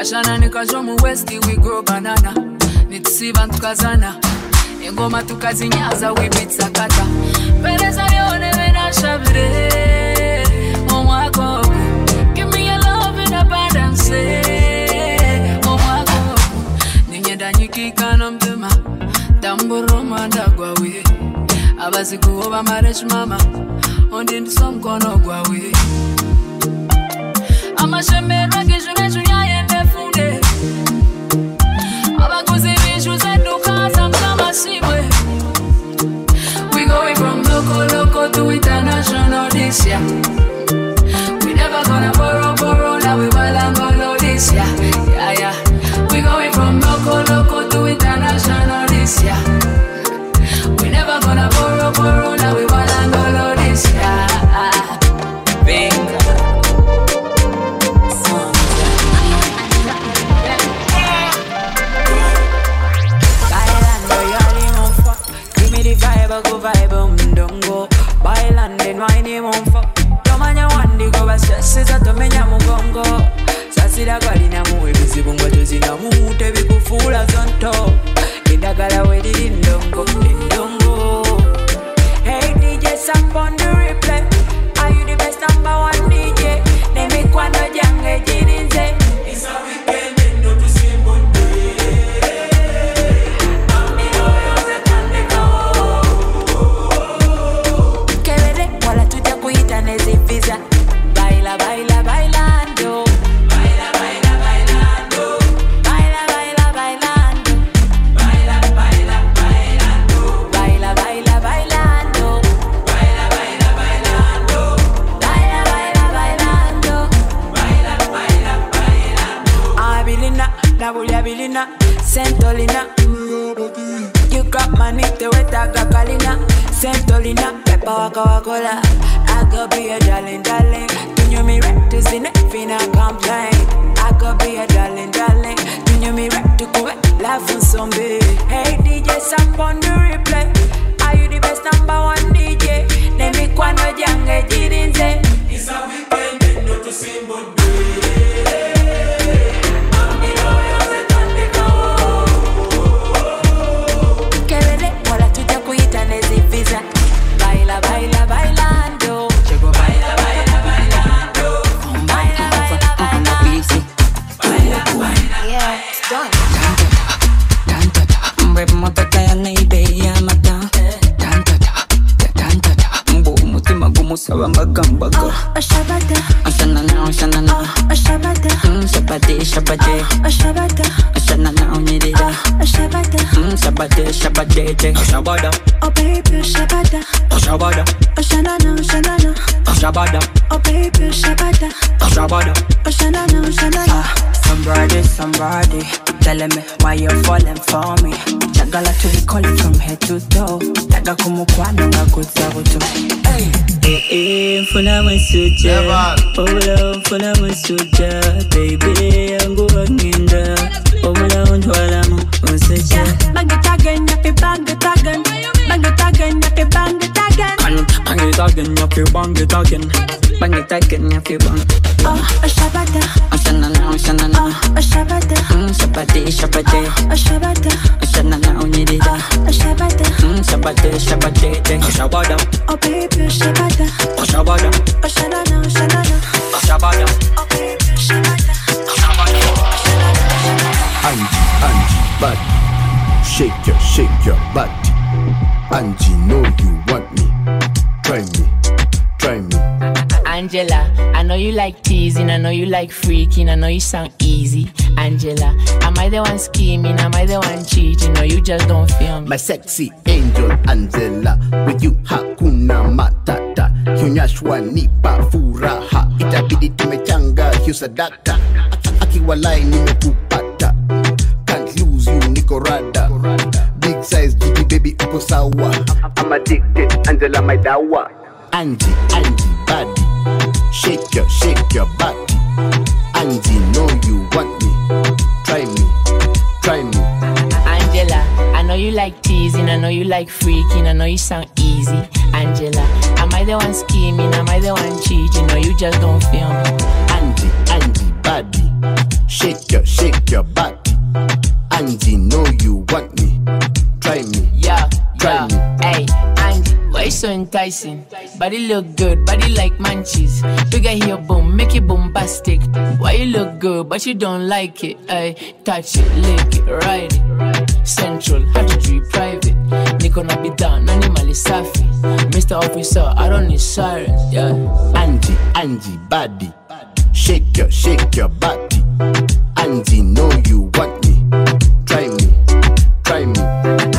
Shana nikajomu westi we grow banana. Nitusiba ntukazana engoma tukazinyaza we beat sakata. Pereza lione mena shavire omwako. Give me your love in abundance omwako. Ninyenda nyikikana mtuma tamburoma ndagwawe. Abazi kuhoba marriage mama ondi ndisomkono gwawe. Amashembe rangi june junya yende. We going from local, local to international this year. We never gonna borrow, borrow, now we ballin' all this year. Yeah, yeah. We going from local, local to international this year. We never gonna borrow, borrow, now we ballin' all this year. Go vibe mndongo, bailando en wine mumfo. Tomanya wandigo basese za tomenya mugongo. Sasira kwalina muwe bizibungwa tuzina mute bikufula zonto. Indagala we dindongo, dindongo. Hey DJ, stop on the replay. Are you the best number one DJ? Nemi kwando jange jirinze. It's a weekend. Baila, baila, bailando. Baila, baila, bailando. Baila, baila, bailando. Baila, baila, bailando. Baila, baila, bailando. Baila, baila, bailando. Baila, baila, bailando. Baila, baila, bailando. Abilina, Nabulia Bilina, Santolina. You got money to wet a Gagalina, Santolina, Peppa Coca-Cola. I could be a darling, darling. Do you me right to see nothing I complain? I could be a darling, darling. Do you me right to go life on some day? Hey DJ, stop on the replay. Are you the best number one DJ? Let me quite no younger didn't say. It's a weekend and not to sing but day. I'm the royal Zetandico. Kerele, wala tuja kuita nezi visa. Baila, baila, bailando. Mota kaya na ideya mata tanta mbomu tima gumu sabamba gamba ashabata asana na ashabata Shabate, shabate, shabata, ashana na unirida, shabata, shabate, shabate, shabada, oh baby, shabata, shabada, ashana na, ashana na, shabada, oh baby, shabata, shabada, ashana na, ashana na. Somebody, somebody, telling me why you're falling for me. Tagala to be calling from head to toe. Taga kumukwana na kuzaruto. Hey, hey, mfuna msuja, omula mfuna msuja, baby yangu wakinda, omula undwala msuja. Magitagen yapi bangitagen, bangitagen yapi bangitagen, bangitagen yapi bangitagen. Bang it again if you want. Oh, shabada, ashana na, ashana na. Oh, shabada, shabade, shabade. Oh, shabada, ashana na, unirida. Oh, shabada, shabade, shabade. Oh, shabada, oh baby, shabada. Oh, shabada, ashana na, ashana na. Oh, shabada, oh baby, shabada. Oh, shabada, ashana na, ashana na. Angie, but shake your body. Angie, know you want me. Try me, try me. Angela, I know you like teasing, I know you like freaking, I know you sound easy. Angela, am I the one scheming, am I the one cheating, or you just don't feel me? My sexy angel Angela, with you hakuna matata. Hunyashwa nipa furaha, itabidi tumechanga, husadata. Akiwalai nimekupata, can't lose you niko rada. Big size GD baby uko sawa, I'm addicted, Angela my dawa. Angie, Angie, body. Shake your body. Angie, know you want me. Try me, try me. Angela, I know you like teasing, I know you like freaking, I know you sound easy. Angela, am I the one scheming, am I the one cheating, or you just don't feel me? Angie, Angie, body. Shake your body. Angie, know you want me. Try me, yeah, try yeah. Me. Hey, Angie. Why so enticing? Body look good, body like munchies. Bigger here, boom, make it bombastic. Why you look good, but you don't like it? I touch it, lick it, ride it. Central, how to treat private. Niko na bidhaa, nani mali safi. Mr. Officer, I don't need sirens, yeah. Angie, Angie, body. Shake your body. Angie, know you want me. Try me, try me.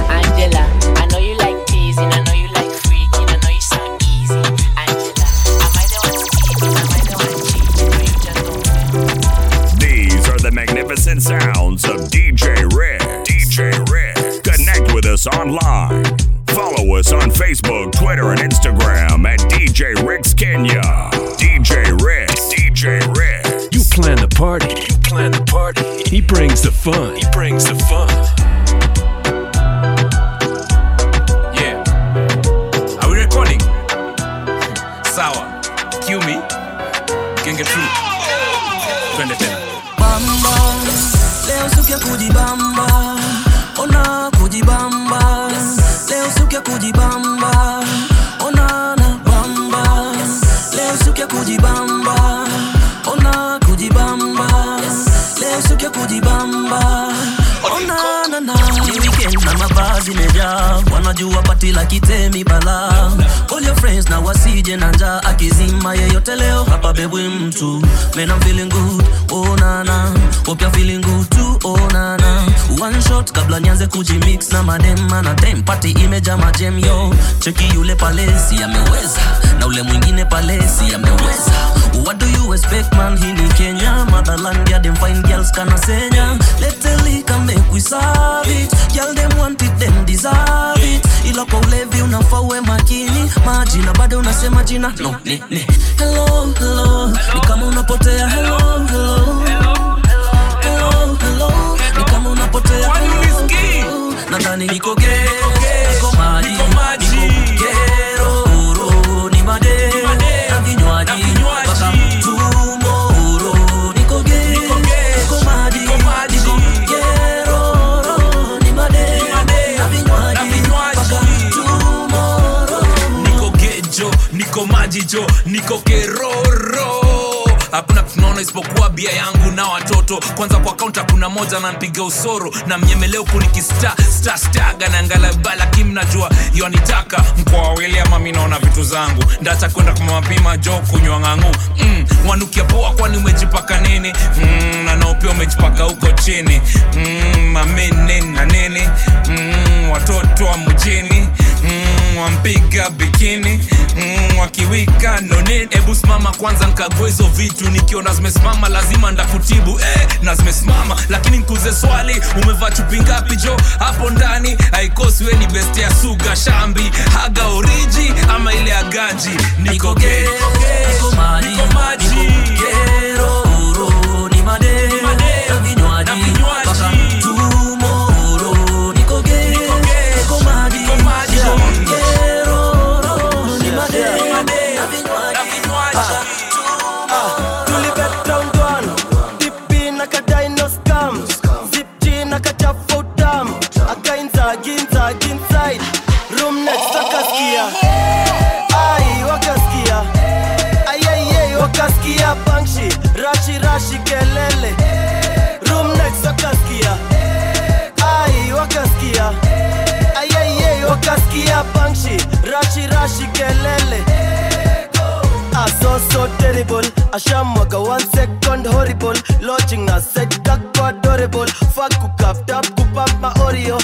Angela, I know you like teasing, I know you like freaking, I know you sound easy. Angela, am I the one speaking? Am I the one cheating? Or you just don't care? These are the magnificent sounds of DJ Ricks. DJ Ricks. Connect with us online. Follow us on Facebook, Twitter, and Instagram at DJ Ricks Kenya. DJ Ricks. DJ Ricks. You plan the party. You plan the party. He brings the fun. He brings the fun. Sawa, cue me, can get through. Twende tena. Bamba, leo siku ya kujibamba. Ona kujibamba. Leo siku ya kujibamba. Ona na bamba. Leo siku ya kujibamba. Ona kujibamba. Leo siku ya kujibamba. Ona na na. Ni weekend na mabazi meja. Wanajua pati la kitemi bala. All your friends now wasije na njaa akizima yeyote leo hapa bebi mtu. Man I'm feeling good, oh nana. Hope you're feeling good too, oh nana. One shot kabla nianze kujimix na madema na dem party imeja majem yo. Cheki yule palesi ameweza na ule mwingine palesi ameweza. What do you expect man hii ni Kenya motherland ya dem fine girls kana Senya. Let's come make we serve it. Girl them want it them deserve it. Ila kwa ulevi unafawe makini. Majina bado unasema jina no, ne. Hello, hello. Ni kama unapotea. Hello, hello. Hello, hello. Ni kama unapotea. Nadhani niko gero. Niko maji. Gero. Uro. Ni madero. Na vinywaji. Baka mtumo. Uro. Niko gero. Niko maji. Niko gero. Ni madero. Na vinywaji. Niko majijo, niko keroro. Hakuna tunaona isipokuwa bia yangu na watoto. Kwanza kwa counter kuna moja na npiga usoro. Na mnyemeleo kuniki star, star, staga. Na ngala bala kimnajua, yonitaka. Mkwa wili ama minaona vitu zangu ndata kwenda kumapima joku nywa ngangu wanukia poa kwani umejipaka nene na naopia umejipaka huko chini mamene na nene watoto wa mjini wampiga bikini wakiwika no nene ebu smama kwanza nkague hizo vitu nikiona zimesimama lazima ndakutibu na zimesimama lakini nkuze swali umevaa chupi ngapi jo hapo ndani haikosi we ni best ya suga shambi haga oriji ama ile ya ganji niko gero niko maji niko gero uro ni made na vinywaji Rashi kelele Room next wakasikia Ai wakasikia Ayayay wakasikia Bangshi Rashi kelele I saw so terrible Ashamwaga 1 second horrible Lodging na set kako adorable Fuck kukaf tap kupapa oreo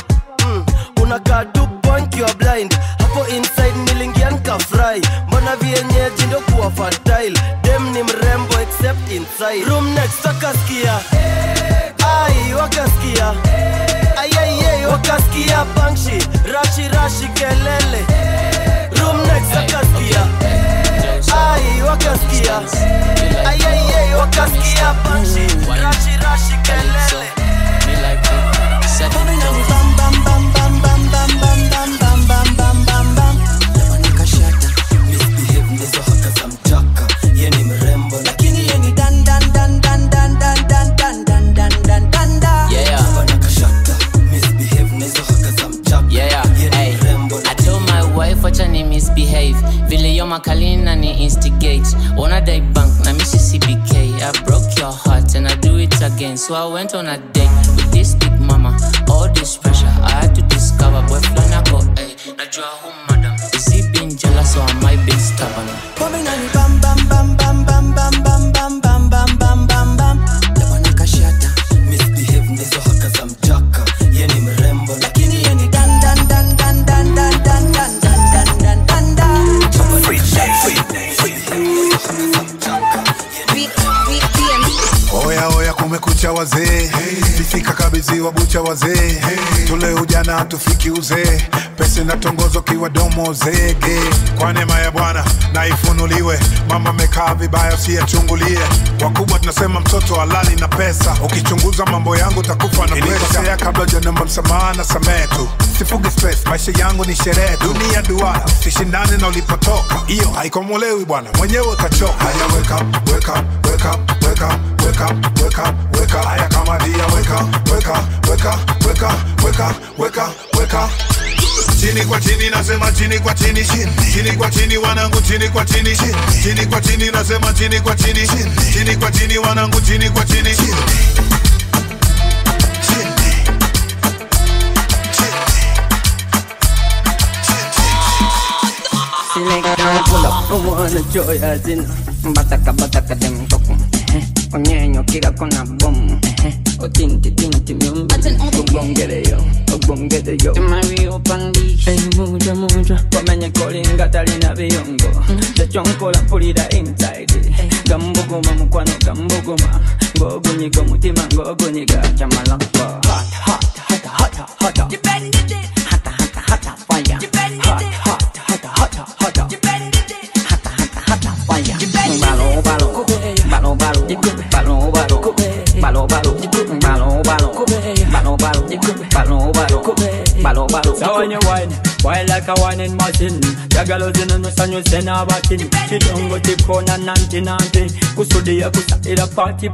Unaka do punk you are blind Hapo inside nilingia nka fry Mbona vienyeji ndo kuwa fatile Dem ni mrembo Except inside Room next wakasikia Ai wakasikia Ayayay wakasikia Bangshi Rashi kelele Room next wakasikia Ai wakasikia Ayayay wakasikia Bangshi Rashi kelele Bam bam bam bam bam bam bam bam bam bam bam bam bam Nema nikashata Misbehave nizo haka za mtaka Yeni mrembo na Wacha ni misbehave Vile yo makalina ni instigate Wanna die bank na mishi CBK I broke your heart and I do it again So I went on a date with this big mama All this pressure I had to discover Boy flana go ay Najua home madam Is he being jealous or am I being stubborn? Bombing on bam bam bam bam bam bam bam bam bam bam bam bam bam Daba nakashata Misbehave nizo haka za mjaka Yeni mrembo lakini yeni dan dan dan dan dan dan dan dan Oya kumekucha wazee Tifika kabizi wabucha wazee Tule ujana hatufiki uzee Pesa na tongozo kiwa domo zege Kwa neema ya Bwana na ifunuliwe Mama mekaa vibaya usiyachungulie Wakubwa tunasema mtoto halali na pesa Ukichunguza mambo yangu takufa na pesa Nilikosea kabla hujaomba msamaha na samehe tu Sifugi stress, maisha yangu ni sherehe tu Dunia duara, usishindane na ulipotoka Iyo haikomolewi bwana, mwenyewe utachoka Haya wake up Haya kama dia wake up Chini kwa chini nasema chini kwa chini Chini kwa chini wanangu chini kwa chini Chini kwa chini nasema chini kwa chini Chini kwa chini wanangu chini kwa chini Sina pull up, I wanna joy as in Bataka dem toku Onyenyo kila kona bomu Otinti Ubongere yo Mario Pandi Muja Wamenye kolinga talina viongo Tachonko la pulida inside Gambogoma mkwano gambogoma Gogunyigo mutima gogunyiga Chamalangwa Hata Dependent Hata fire Hata Hata fire Balo. So when you whine, whine like a whining machine. Jagalo's in and son you send her back in. She don't go tip on a nanty. Kusudia kusatira party.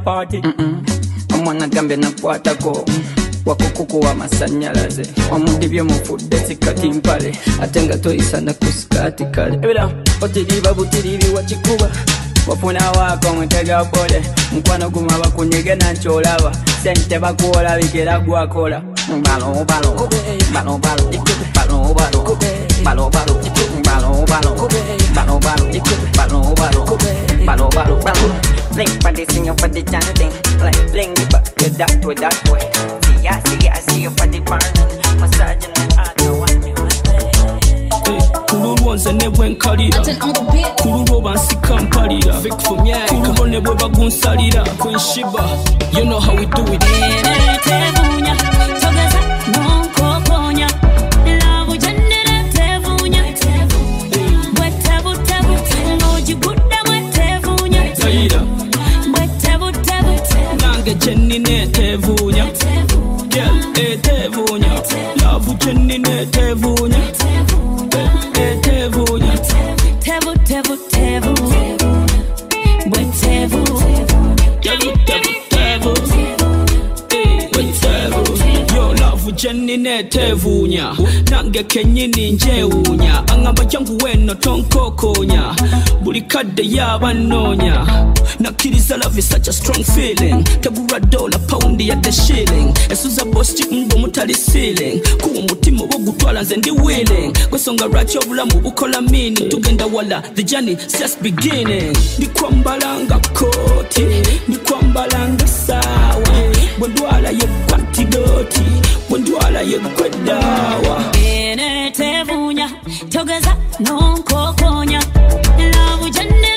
Mwana gambe na kwata ko. Wakukuku wa masanyalaze. Wamudibyo mfudeti katimpale. Atenga toi sana kusikati kale. Ebida, otiriba butiribi wachikuba. Wafuna wako mtega pole. Mkwano kumaba kunyege na cholaba. Sente bakuola wikira guakola. Balo that way see ya, see you for the burn massaging and I know what you want. You know how we do it. Jenny Netevunya, Gel Etevunya, Lavu Jenny Netevunya, Etevunya, Tevu, Tevu, Tevu, Wet Tevu, Tevu, Tevu, Wet Tevu, Yo Lavu Jenny Netevunya, Nanga Kenyan Ninjeunya, Angaba Janguwe no Tonkokonya, Burikade Yabanonya. Now kiddies love is such a strong feeling. $1 poundy at the shilling. As soon as I bust it, mutali ceiling. Kuomutimo wogutwalanze ndi willing. Kwesonga racho bulamu bukola mini. Tugenda wala, the journey just beginning. Nikwambalanga koti, nikwambalanga sawa. Bondwala ye pati doti, bondwala ye kwedawa. Ene tevunya, togeza nonkokonya. Love jende.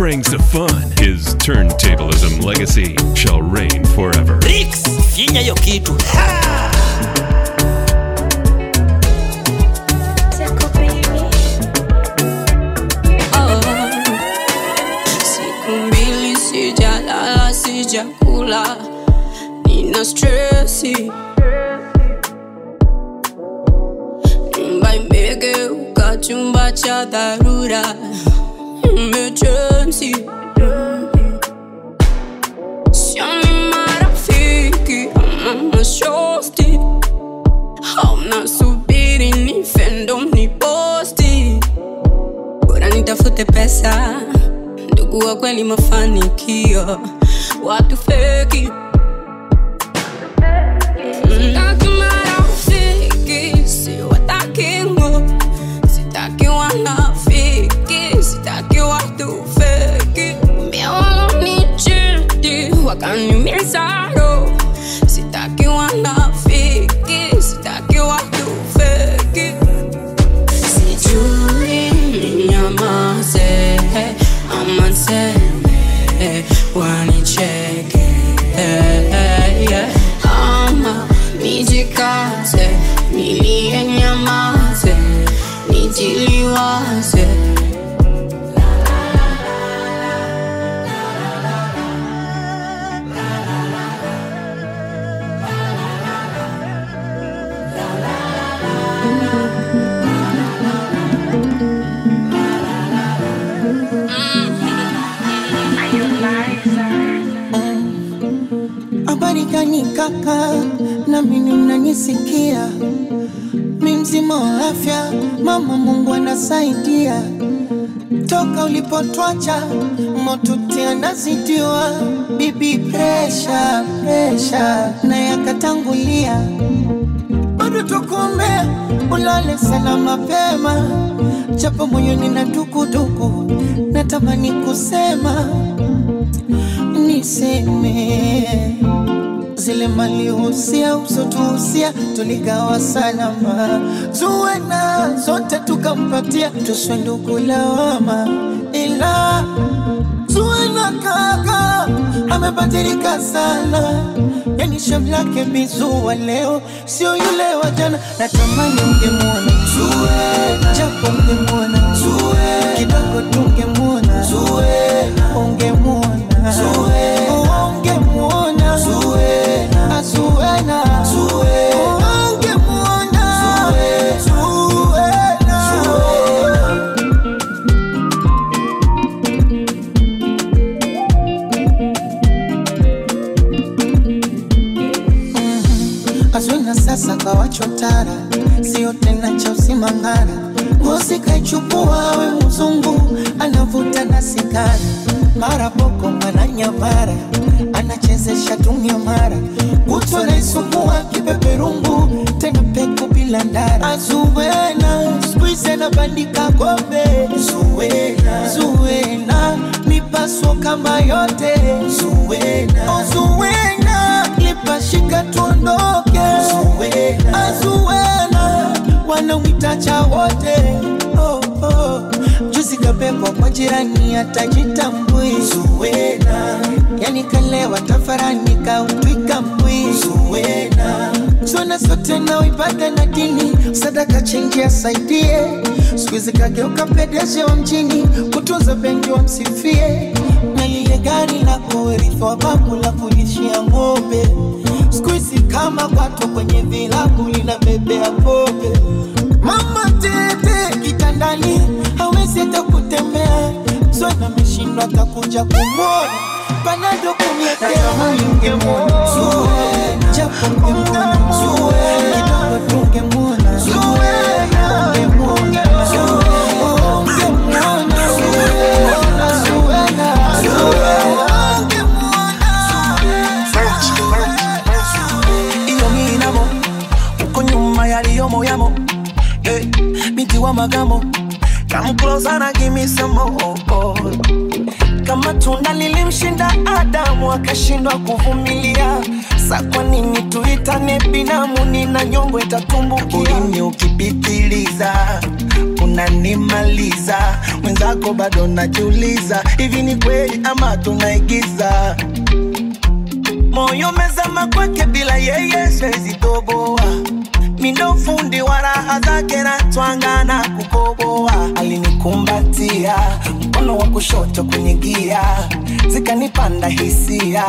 Brings the fun. His turntablism legacy shall reign forever. Ricks Kenya yokitu. Siku mbili sijalala sijakula. Nina stressi. Nyumba imegeuka chumba cha dharura. Emergency. Sioni marafiki ama mashosti. Hauna subiri ni fandom ni posti. Bora nitafute pesa. Ndugu wa kweli mafanikio. Watu feki. Sitaki marafiki. Siwataki ngo. Sitaki wanafiki. Sitaki wakani mizaro, sitaki wanafiki, sitaki watu feki. Sijui ninyamaze, ama niseme wanicheke, ama nijikaze, nilie nyamaze, nijiliwaze. Ni kaka na mimi unanisikia, mimi mzima wa afya, mama Mungu anasaidia. Toka ulipotwacha moto tanazidiwa, bibi pressure pressure na yakatangulia. Bado tukuombea ulale salama pema, japo moyoni na tukutuku natamani kusema niseme. Zile mali usia, uso tuusia, tuligawa salama. Zuena, zote tukampatia, tuswe ndugu lawama. Ila, Zuena kaka, amebadilika sana. Yani shabla kebizuwa leo, sio yule wa jana. Natamani ungemuona, Zuena, japo ungemuona, Zuena, kidogo tungemuona, Zuena, ungemuona, Zuena. Zuena, Zuena, ungemuona, Zuena, Zuena. Azuena sasa kawachotara, sio tena cha usimangara. Muzika ichupua we mzungu, anavuta na sigara. mara boko ananyamara, anachezesha dunia mara, kutwa naisumbua kipeperungu, tena peko bila ndara. Azuena, squeeze na bandika gombe, Zuena, Zuena, nipaso kama yote, Zuena, oh Zuena, nipashika tuondoke, Zuena, Azuena, wanawitacha wote, oh oh. Juzi kapekwa kwa jirani atajita mbui Zuena, yani kalewa tafarani kautwika mbui Zuena, zona sote na uibada na dini, sadaka chenji ya saidie. Sikuizi kageuka pedeje wa mjini, kutunza bengi wa msifie. Na lile gari na kuwerithwa wa babu la kulishia ng'ombe. Sikuizi kama watu kwenye vilabu lina bebea pope. Mama tete kitandani hawezi hata kutembea, Zuena ameshindwa atakuja kumwona, Panado kumletea ungemwona Zuena, japo ungemwona Zuena, kidogo ungemwona Zuena, ungemwona Zuena. Iyo minamo uko nyuma yaliyomo yamo, binti wa magamo. Come closer na give me some more. Kama tunda lilimshinda Adamu akashindwa kuvumilia, sa kwa nini tuitane binamu? Nina nyongo itakumbukia. Ulimi ukipitiliza unanimaliza, mwenzako bado najiuliza, hivi ni kweli ama tunaigiza? Moyo mezama kwake bila yeye siwezi toboa, mindo fundi wa raha zake na twanga na kukoboa. Alinikumbatia mkono wa kushoto kwenye gia, zikanipanda hisia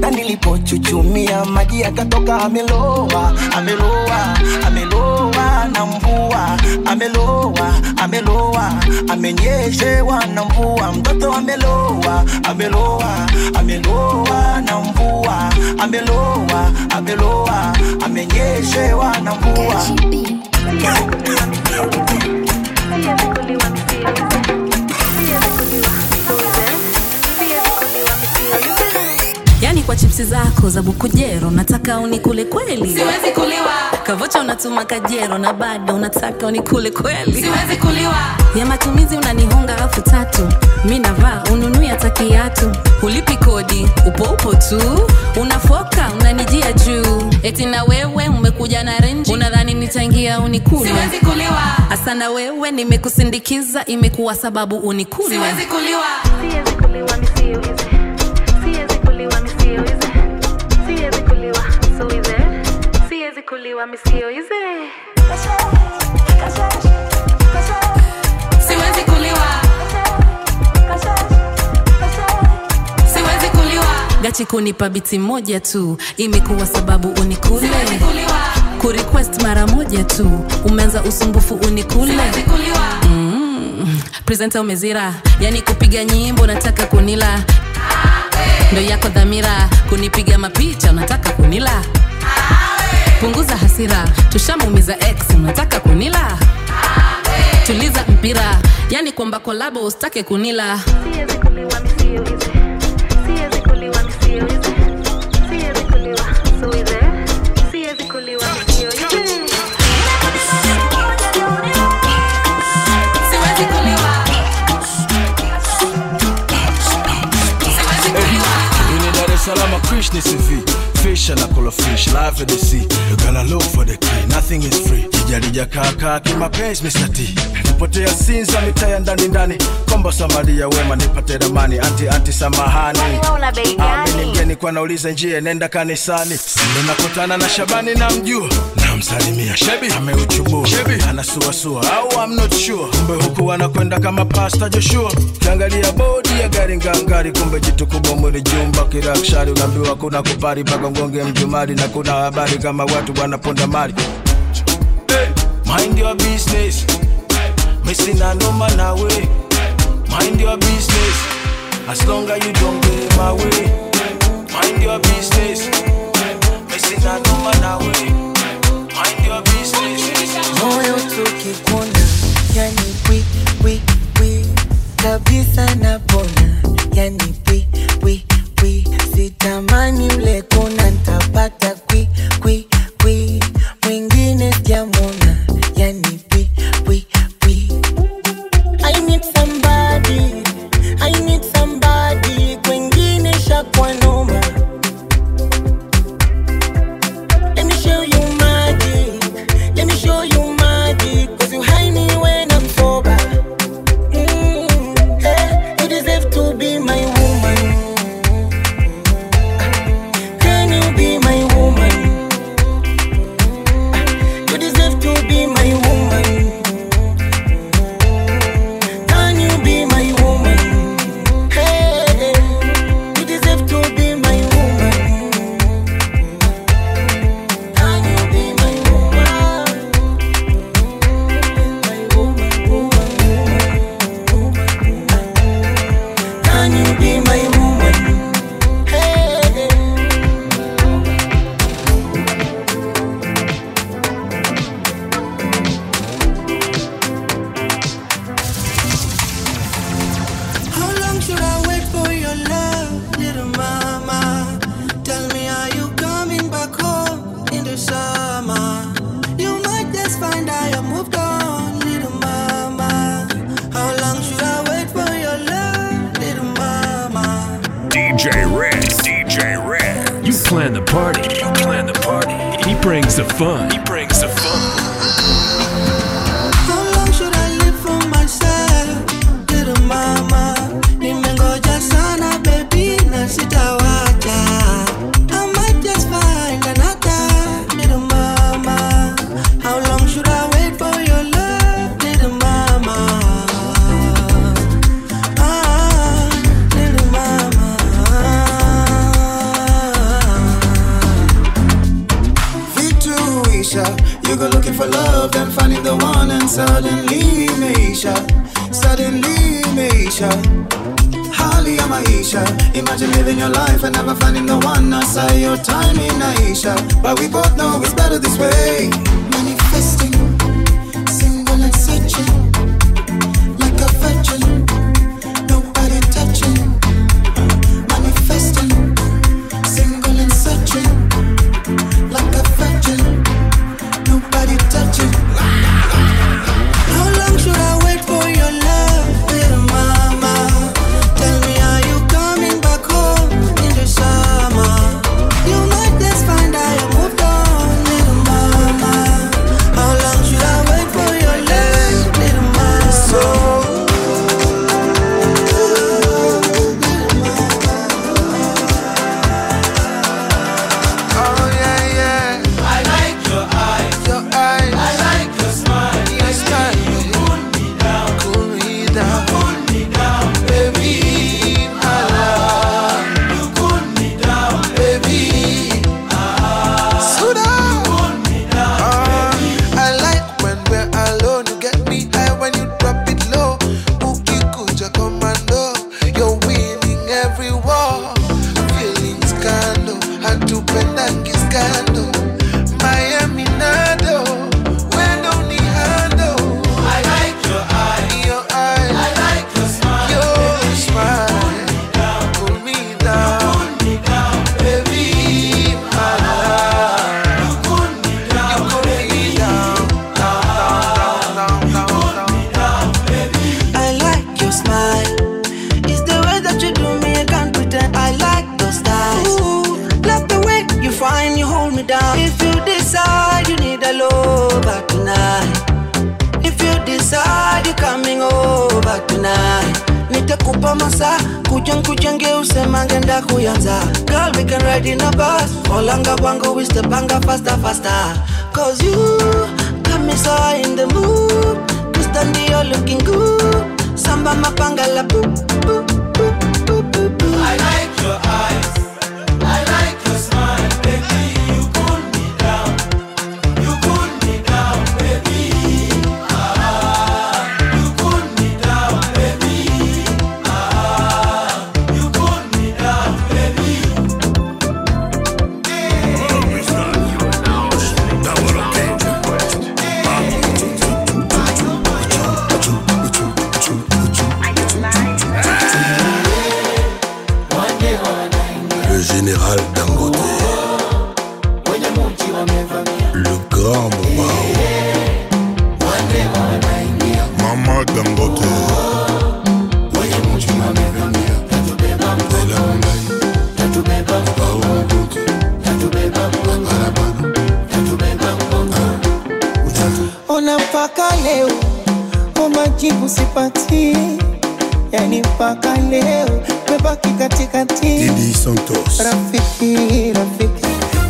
na nilipochuchumia maji yakatoka. Ameloa, ameloa, ameloa na mvua, ameloa, ameloa, amenyeshewa na mvua. Mtoto ameloa, ameloa, ameloa na mvua, ameloa, ameloa, amenyeshewa na mvua. Yani kwa chipsi zako za bukujero nataka unikule kweli, siwezi kuliwa. Kavocha unatuma kajero na bado unataka unikule kweli, siwezi kuliwa. Ya matumizi unanihonga 3000, mimi navaa ununui hata kiatu, ulipi kodi upo tu, unafoka unanijia juu. Eti na wewe umekuja na renji, unadhani nitaingia unikule, siwezi kuliwa. Asana wewe nimekusindikiza, imekuwa sababu unikule, siwezi kuliwa. Siwezi kuliwa misiyo. Kuliwa misio ize, siwezi kuliwa, siwezi kuliwa. Gachi kunipa biti moja tu, imekuwa sababu unikule, siwezi kuliwa. Kurequest mara moja tu, umeanza usumbufu unikule, siwezi kuliwa. Presenta umezira, yani kupiga nyimbo nataka kunila, ndo yako dhamira, kunipiga mapicha unataka kunila. Punguza hasira, tushamuumiza ex, unataka kunila. Tuliza mpira, yani kwamba kolabo usitake kunila. Siwezi kuliwa misio ize, siwezi kuliwa misio ize, siwezi kuliwa so ize, siwezi kuliwa misio ize, siwezi kuliwa, siwezi kuliwa. Ini Dar es Salaam Krishna CV. Fish and I call a fish, live in the sea. You gotta look for the key, nothing is free. Jijadija kaka, kima page, Mr. T. Nipotea sinza, mitaya ndani. Komba samadi ya wema, nipate ramani. Anti samahani, amini mgeni kwa nauliza njie, nenda kanisani. Sile nakutana na Shabani na mjua, na msalimia Shebi, hame uchubua Shebi, anasua sua, au I'm not sure. Kumbe huku wanakwenda kama Pastor Joshua. Kiangalia bodi ya gari ngangari, kumbe jitu kubwa mwili jumba kirakshari. Unambiwa kuna kupari baga ngonge mjumari, na kuna habari kama watu wanaponda mari. Mind your business, missing a no man away. Mind your business, as long as you don't get my way. Mind your business, missing a no man away. Mind your business. Moyo tukikuna, yani wiki, kabisa napona. yani pi sitamani ule kona nitapata kwi mwingine siamona yani pi I need somebody, I need somebody, kwingine shakwa noma. You go looking for love, then finding the one, and suddenly Maisha. Hali ya Maisha. Imagine living your life and never finding the one. That's how your time in Aisha. But we both know it's better this way. Manifesting, single and searching, like a virgin, nobody touching. Manifesting, single and searching, like a virgin. Nobody touch it. How long should I wait for your love, little mama? Tell me, are you coming back home in the summer? You might just find I have moved on, little mama. How long should I wait for your love, little mama? So, oh yeah, yeah. I like your eyes. Kupamasa, kuchenge usemanga nda kuyanza. Girl, we can ride in a bus. Olanga wango is the banga faster. Cause you got me so in the mood. Kustandi, you're looking good. Samba mapanga la boop, boop, boop, boop, boop, boop. I like your eyes. I like your smile, baby. You pull me down. You pull me down, baby. Babu Mama Dangote Ona mpaka leo majibu sipati, yani mpaka leo mebaki katikati. Didi Santos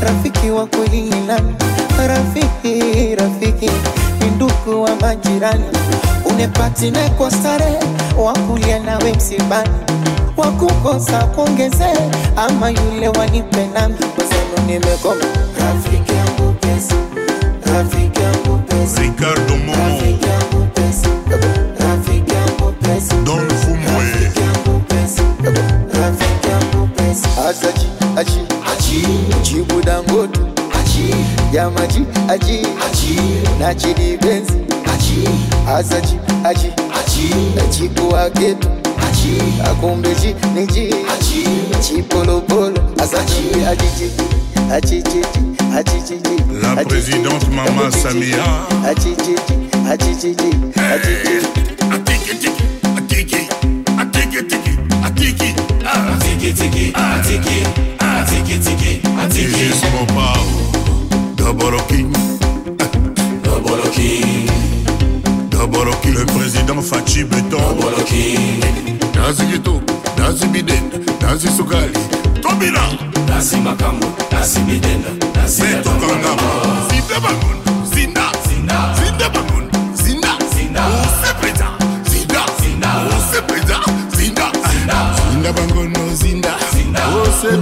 Rafiki wa kweli ni nani? Rafiki ni ndugu wa majirani. Unepatine kwa stare, wakulia nawe msibani. Wakukosa kuongeze, ama yule wanipe nami. Wasenu nimegoma. Rafiki yangu pesa, Rafiki yangu pesa, Ricardo Momo, Rafiki yangu pesa, Rafiki yangu pesa, Don Fumwe, Rafiki yangu pesa, Rafiki yangu pesa. Achi Chibu Dangote, Achi Yamaji, Achi Nachidi Benzi, Achi Azaji, Achi Chibu Ageto, Achi Akumbeji, Niji, Achi Chipolo Polo, Azaji, Achi La présidente Mama Samia, Achi Atiki Double King Le président Fatih Beton Double King Nazi Gito Nazi Biden Nazi Sugali Tobina Nazi Makamu Nazi Biden Nazi Tokangama Zinda Bangun Zinda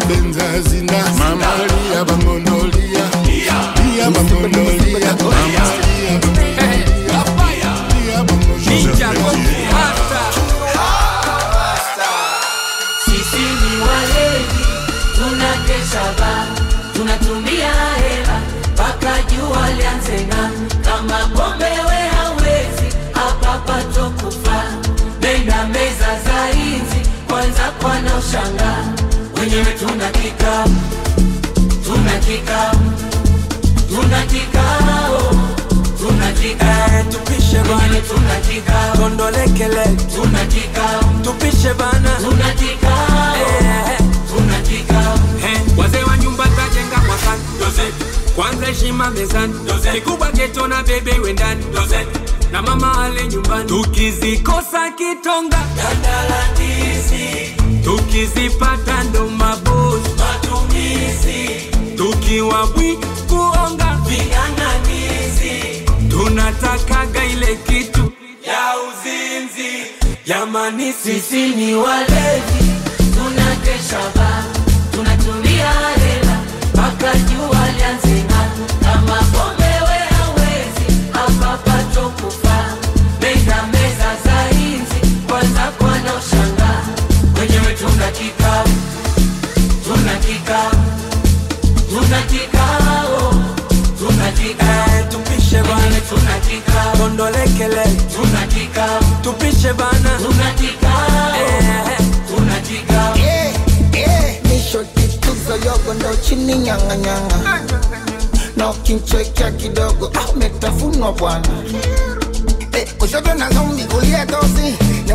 Benza Zinda, Mama Lia Bangonolia, Lia Bangonolia, Mama Lia Bangonolia, Lia Bangonolia, Hata Sisi ni walevi, tunakesha ba, tunatumia hela, mpaka jua lianze ng'aa, kama pombe we hawezi, hapa patokufaa, bei na meza za hizi, kwanza kwana ushangaa. Wenyewe tunakika tupishe bana tunakika kondolekele tunakika tupishe bana tunakika wazee wa nyumba tajenga kwa sana kwanza heshima mezani kikubwa geto na bebe wendani na mama ale nyumbani tukizikosa kitonga dandala ndizi tukizipata ndo mabosi matumizi tukiwa bwi kuonga vinganganizi tunatakaga ile kitu ya uzinzi jamani sisi ni walevi tunakesha ba tunatumia hela mpaka jua lianze ng'aa kama pombe we hawezi hapa patokufaa meza meza za hizi kwanza kwana ushanga Tunakika tupishe bana tunakika kondolekele tunakika tupishe bana tunakika Nisho kituzo yogo ndo chini nyanga na ukinchekea kidogo ametafunwa bwana kushoto na zombi kulia tosi ni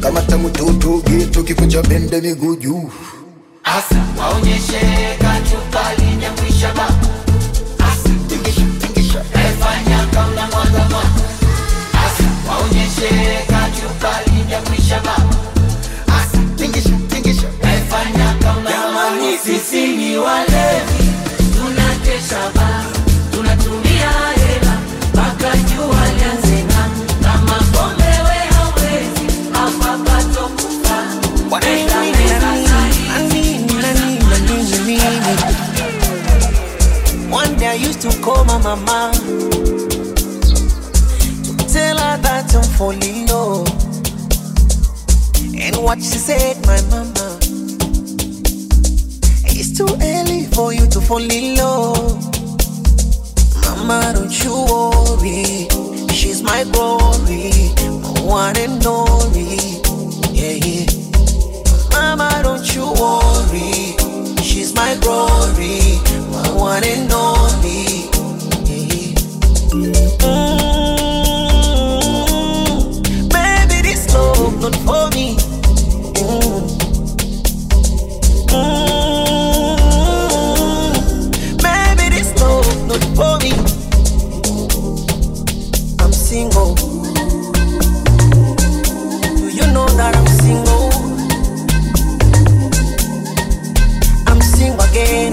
kama tamu tutu gitu kikuja bende miguju Asa waonyeshe kachupali nyakwisha baku Asa tingisha Efanya kaula mwagama Asa waonyeshe kachupali nyakwisha baku Asa tingisha Efanya kaula mwagama Sisi ni walevi tunakesha baku tunatumia hela mpaka jua lianze ng'aa kama pombe we hawezi hapa patokufaa One day I used to call my mama to tell her fall in love. And what she said, my mama, it's too early for you to fall in love. Mama, don't you worry, she's my glory, my one and only. Yeah, yeah. Mama, don't you worry, she's my glory, my one and only. Mm-hmm. Baby, this love not for me. Mm-hmm. Mm-hmm. Baby, this love not for me. I'm single. Do you know that I'm single? I'm single again.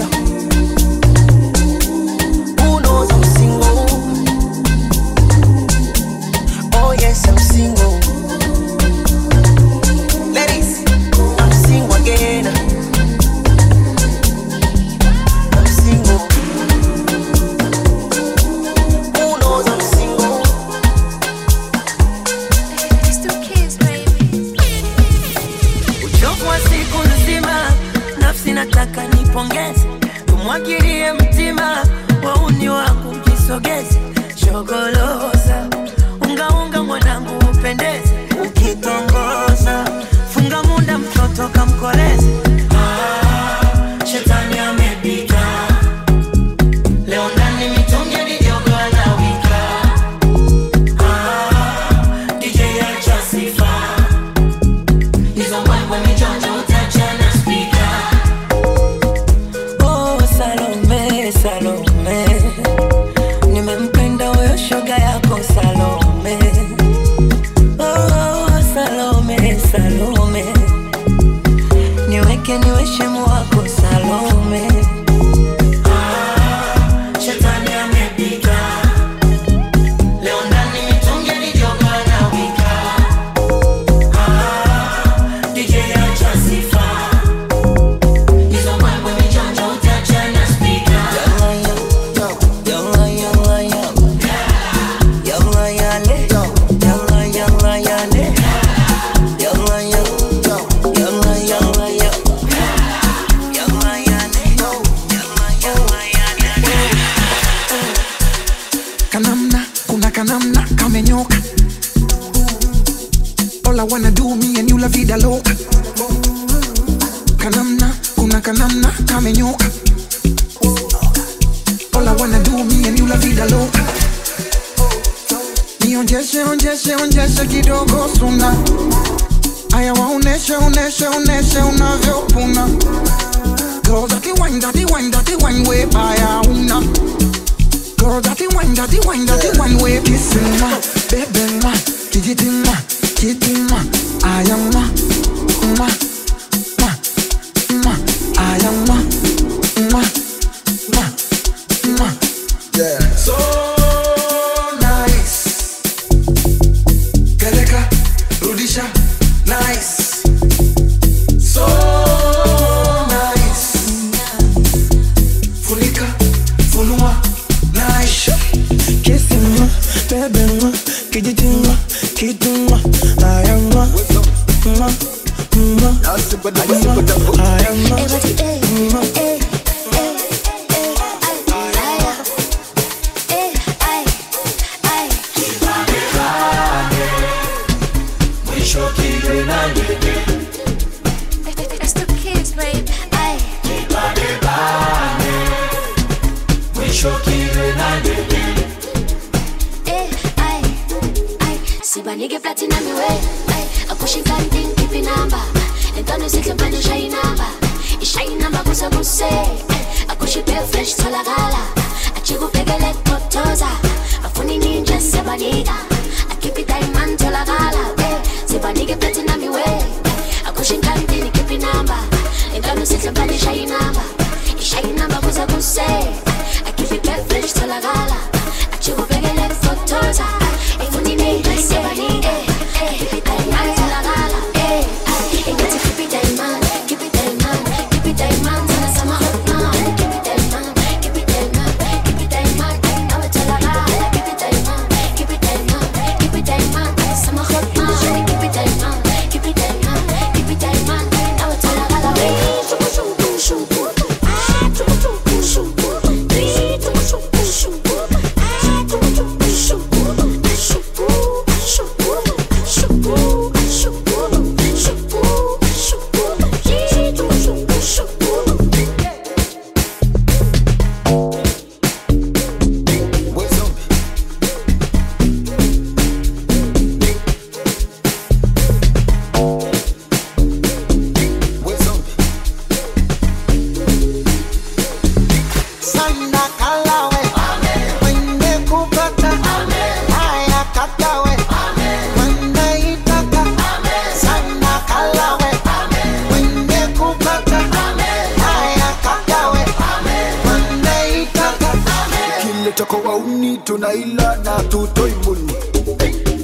tunaila na tutoi mulu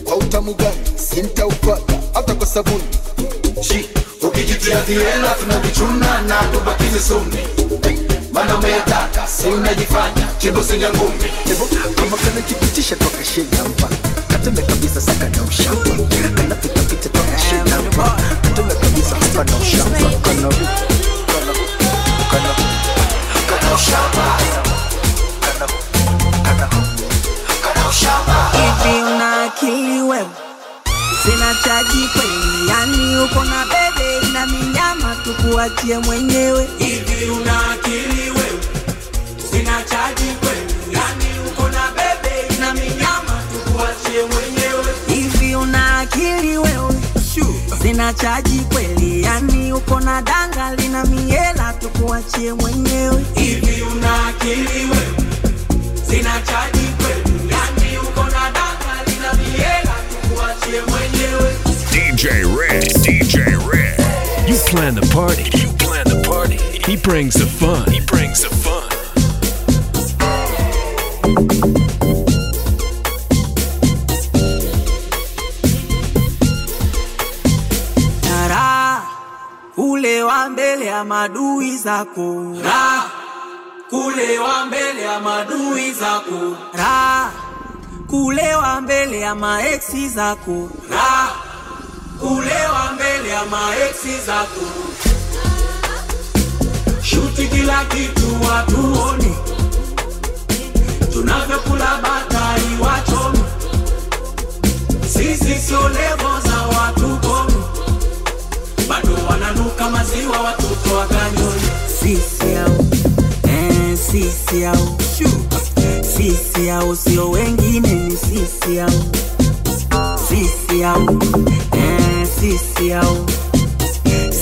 kwa utamu gani sintaupata hata kwa sabuni shi ukijitia hela tunajichuna na tubakize sumi mana umetaka unajifanya chimbo singa ngumi kama kana kipitisha toka shida mbaya kateme kabisa saka na ushamba kana pitapita toka shida mbaya kateme kabisa saka na ushamba kana ushamba hivi unakili wewe sina chaji kweli yani uko na bebe na minyama tukuachie mwenyewe hivi unakili wewe sina chaji kweli yani uko na bebe na minyama tukuachie mwenyewe hivi unakili wewe sina chaji kweli yani uko na danga lina miela tukuachie mwenyewe hivi unakili wewe sina chaji kweli yani uko na danga lina miela tukuachie mwenyewe DJ Ricks you plan the party he brings the fun tara ule wa mbele ya madui zako kule wa mbele ya madui zako ra kule wa mbele ya maeksi zako ra kule wa mbele ya maeksi zako shuti kila kitu watuone tunavyokula batai wachome sisi sio levo za watu komi bado wananuka maziwa watoto wakanyoni sisi yao sisi yao, sisi yao, sio wengine ni sisi yao sisi yao, sisi yao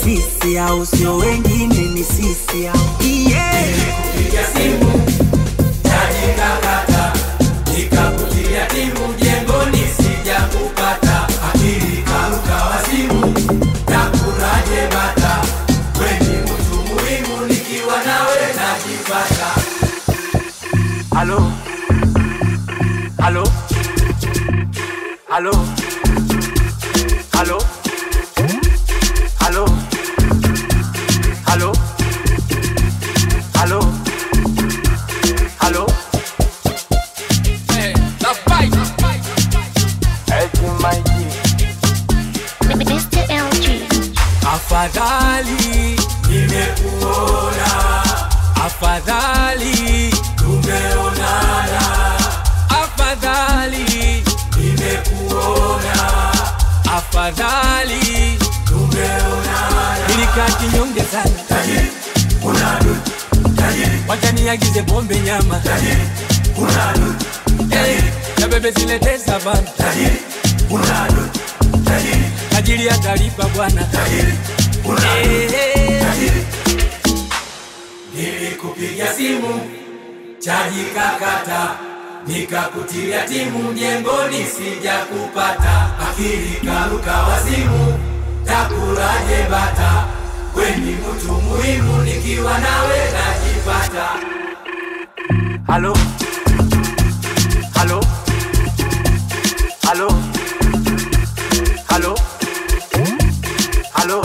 sisi yao, sio wengine ni sisi yao nilikupigia simu, tani kakata nikakutia timu, jengoni sijakupata akili karuka wazimu, nakuraje bata weni mtu muhimu nikiwa nawe najipata Allo, allo, allo, allo, allo, allo, allo, allo. Hey, the fight. Mr. LG. Afadhali, nimekuona. Afadhali. Tumeonana afadhali nimekuona afadhali tumeonana nilikati nyonge sana tajiri kuna dudu tajiri wacha niagize bombe nyama tajiri kuna dudu tajiri na bebe zilete savana tajiri kuna dudu tajiri tajiri atalipa bwana tajiri kuna dudu tajiri nilikupigia simu chaji kakata nikakutilia timu mjengoni sijakupata akili karuka wazimu takuraje bata kweni mtu muhimu nikiwa nawe najipata halo halo halo halo halo halo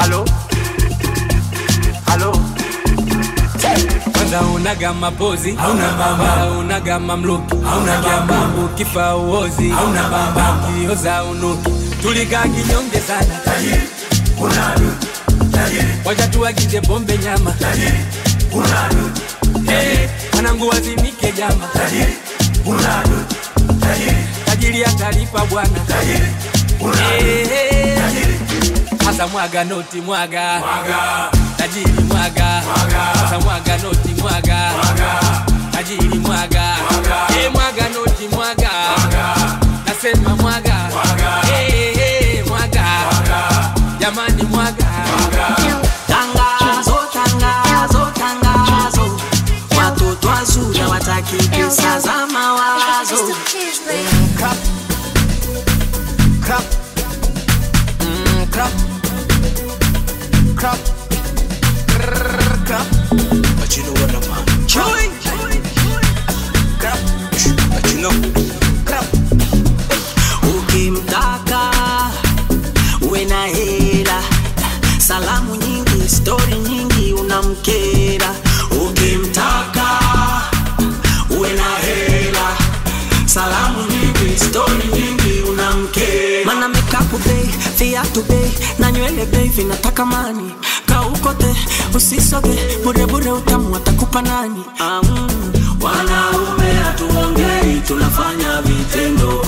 halo Una gama pozi, hauna mama Una gama mluki, hauna mama Ukifa uozi, hauna mama Ukioza unuki, tulika kinyonge sana Tajiri, kuna dudu, tajiri Wacha tuagize bombe nyama Tajiri, kuna dudu, tajiri Wanangu wazimike jama Tajiri, kuna dudu, tajiri Tajiri atalipa bwana Tajiri, kuna dudu, tajiri Hasa mwaga noti mwaga Mwaga Tajiri mwaga, sasa mwaga noti mwaga, tajiri mwaga, mwaga noti mwaga, nasema mwaga, mwaga, jamani mwaga, tangazo, tangazo, tangazo, watoto wazuri hawataki pesa za mawazo, crap, crap, crap, crap. But you know what I'm on. Join. salamu nyingi, stoni nyingi unamke. Mana make up today, fiatu day, na nywele day vinataka mani. Kaukote, usisoge, bure bure utamu atakupa nani. Wanaume hatuongei, tunafanya vitendo.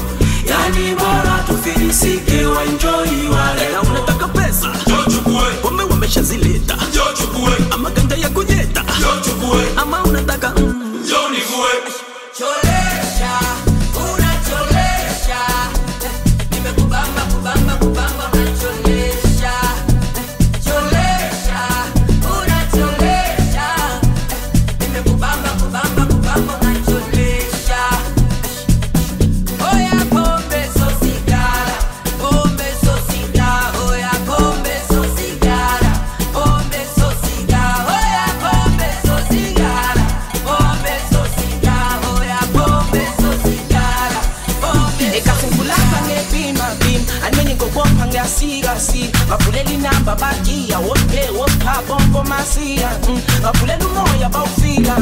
Yani bora tufilisike wa enjoy wale. Ela unataka pesa, njoo chukue. Wame wameshazileta, njoo chukue. Ama ganda ya kunyeta, njoo chukue. Ama unataka njoo nivue. Cholesha, unacholesha. Nimekubamba, kubamba, kubamba, unacholesha. Cholesha, unacholesha. Nimekubamba, kubamba, kubamba, unacholesha. Oya pombe so sigara, pombe so sigara. Oya pombe so sigara, pombe so sigara. Oya pombe so sigara, pombe so sigara. Oya pombe so sigara, pombe. Nikafungula pange bima bim, anweni gogo pange asiga si. Mapuleli na babaki ya wote wopa bombo masia. Mapuleli moya baufiga.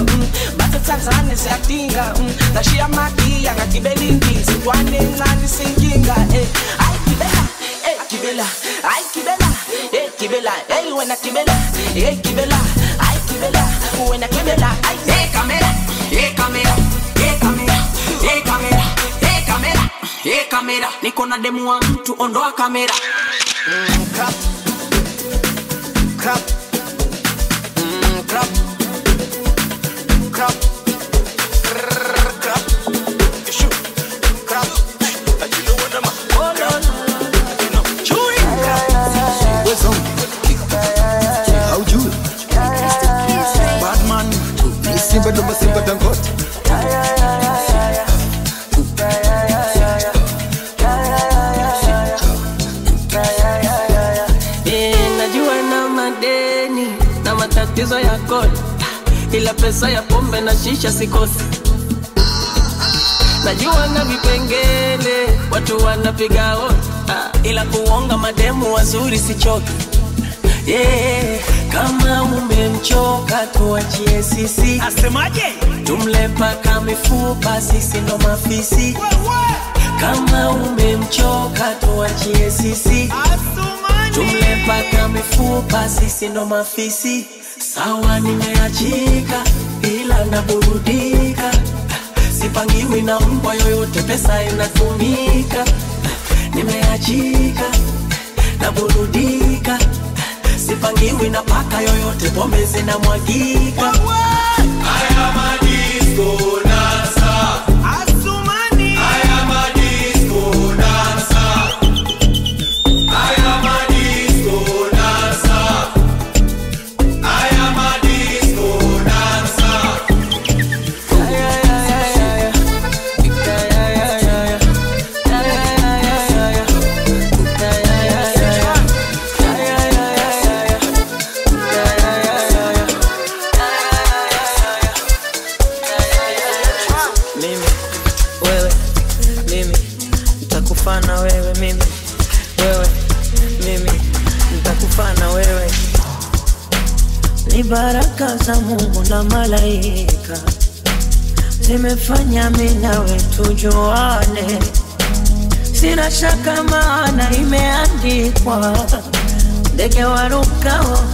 Tanzania se atinga, na shia magia na kibelingi, siwane nani singinga, eh, ay kibela, eh kibela, eh wena kibela, eh kibela, ay kibela, wena kibela, ay eh kamera, eh kamera, eh kamera, eh kamera, eh kamera, eh kamera, niko na demu wa mtu ondoa kamera, crap, crap, crap, crap. Simba dangot. Najua na madeni na matatizo ya kodi, ila pesa ya pombe na shisha sikosi. Najua na vipengele watu wanapiga hodi, ila kuonga mademu wazuri sichoki. Yeah, kama umemchoka tuachie sisi. Asemaje? Tumlepa kamifupa sisi ndo mafisi. Kama umemchoka tuachie sisi. Tumlepa kamifupa sisi ndo mafisi. Sawa nimeachika ila naburudika. Sipangiwi na mbwa yoyote pesa inatumika. Nimeachika naburudika. Sipangiwi na paka yoyote pombe zinamwagika. Haya madisco dansa, Asumani. Haya madisco dansa, haya madisco dansa, haya madisco dansa. Haya haya haya haya haya haya. Baraka za Mungu na malaika zimefanya mimi nawe tujuane. Sina shaka maana imeandikwa, ndege warukao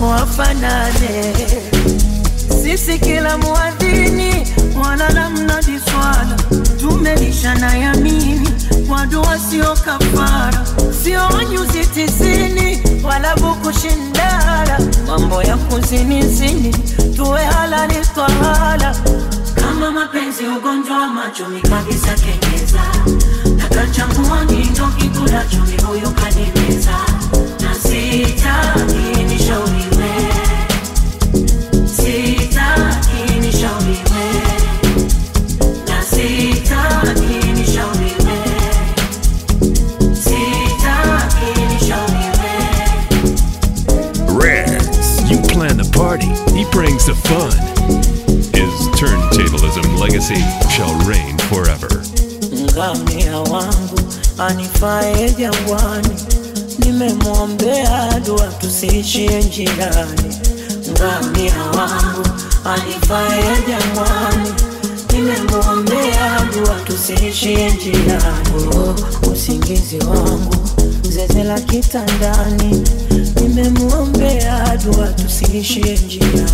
wafanane. Sisi kila muadhini walala mnadiswala. Tumelishana yamini kwa dua sio kafara. Sio nyuzi tisini wala buku shindara. Mambo ya kuzini zini tuwe halali twala. Kama mapenzi ugonjwa macho mikabisa kengeza. Nakachambua ndio kitu la chumi huyu kanimeza. Na sitaki nishauriwe, sitaki nishauriwe. Na sitaki nishauriwe, sitaki nishauriwe. Reds, you plan the party, he brings the fun. His turntablism legacy shall reign forever. Ngamia wangu anifae jangwani, nimemwombea dua tusiishie njiani. Ngamia wangu anifae jangwani, nimemuombea dua tusiishie njiani, usingizi wangu zezela kitandani, nimemuombea dua tusiishie njiani,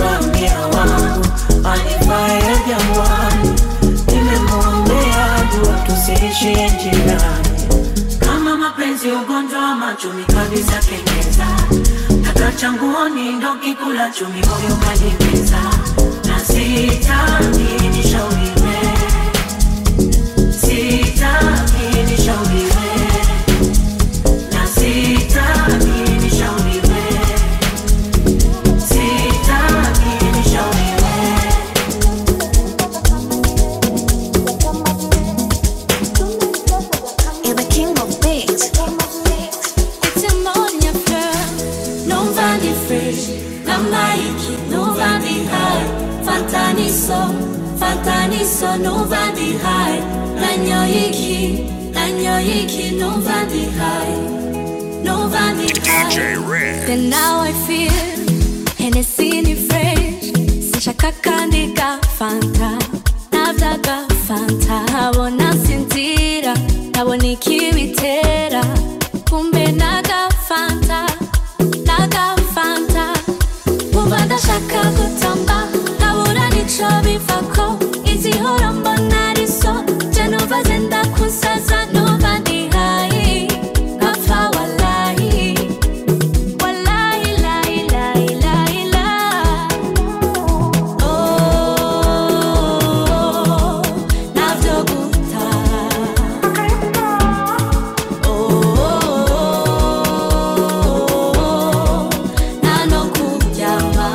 mwambia wangu anifae jangwani, nimemuombea dua tusiishie njiani, kama mapenzi ugonjwa machumi kabisa keneza, changuoni ndo kikula chumi moyo kanipeza, na sitaki nishauriwe, sitaki nishauriwe, na sitaki nishauriwe, sitaki nishauriwe. You're the king of beats. Fantaniso, nobody high. Nanyoiki, nobody high. Nobody high. DJ Ricks. Then now I feel Hennessy ni fresh. Sishakakandika fanta. Navdaga fanta. Hawona sintira. Hawoniki witera. Kumbe naga fanta. Naga fanta. Mubada shaka kutamba. Shobi fako, izi horombo nariso, Genova zenda kusaza, nobody high, kafa walahi, walahi, lahi, lahi, lahi, la. Oh, navdoguta. Oh, nanokuyama.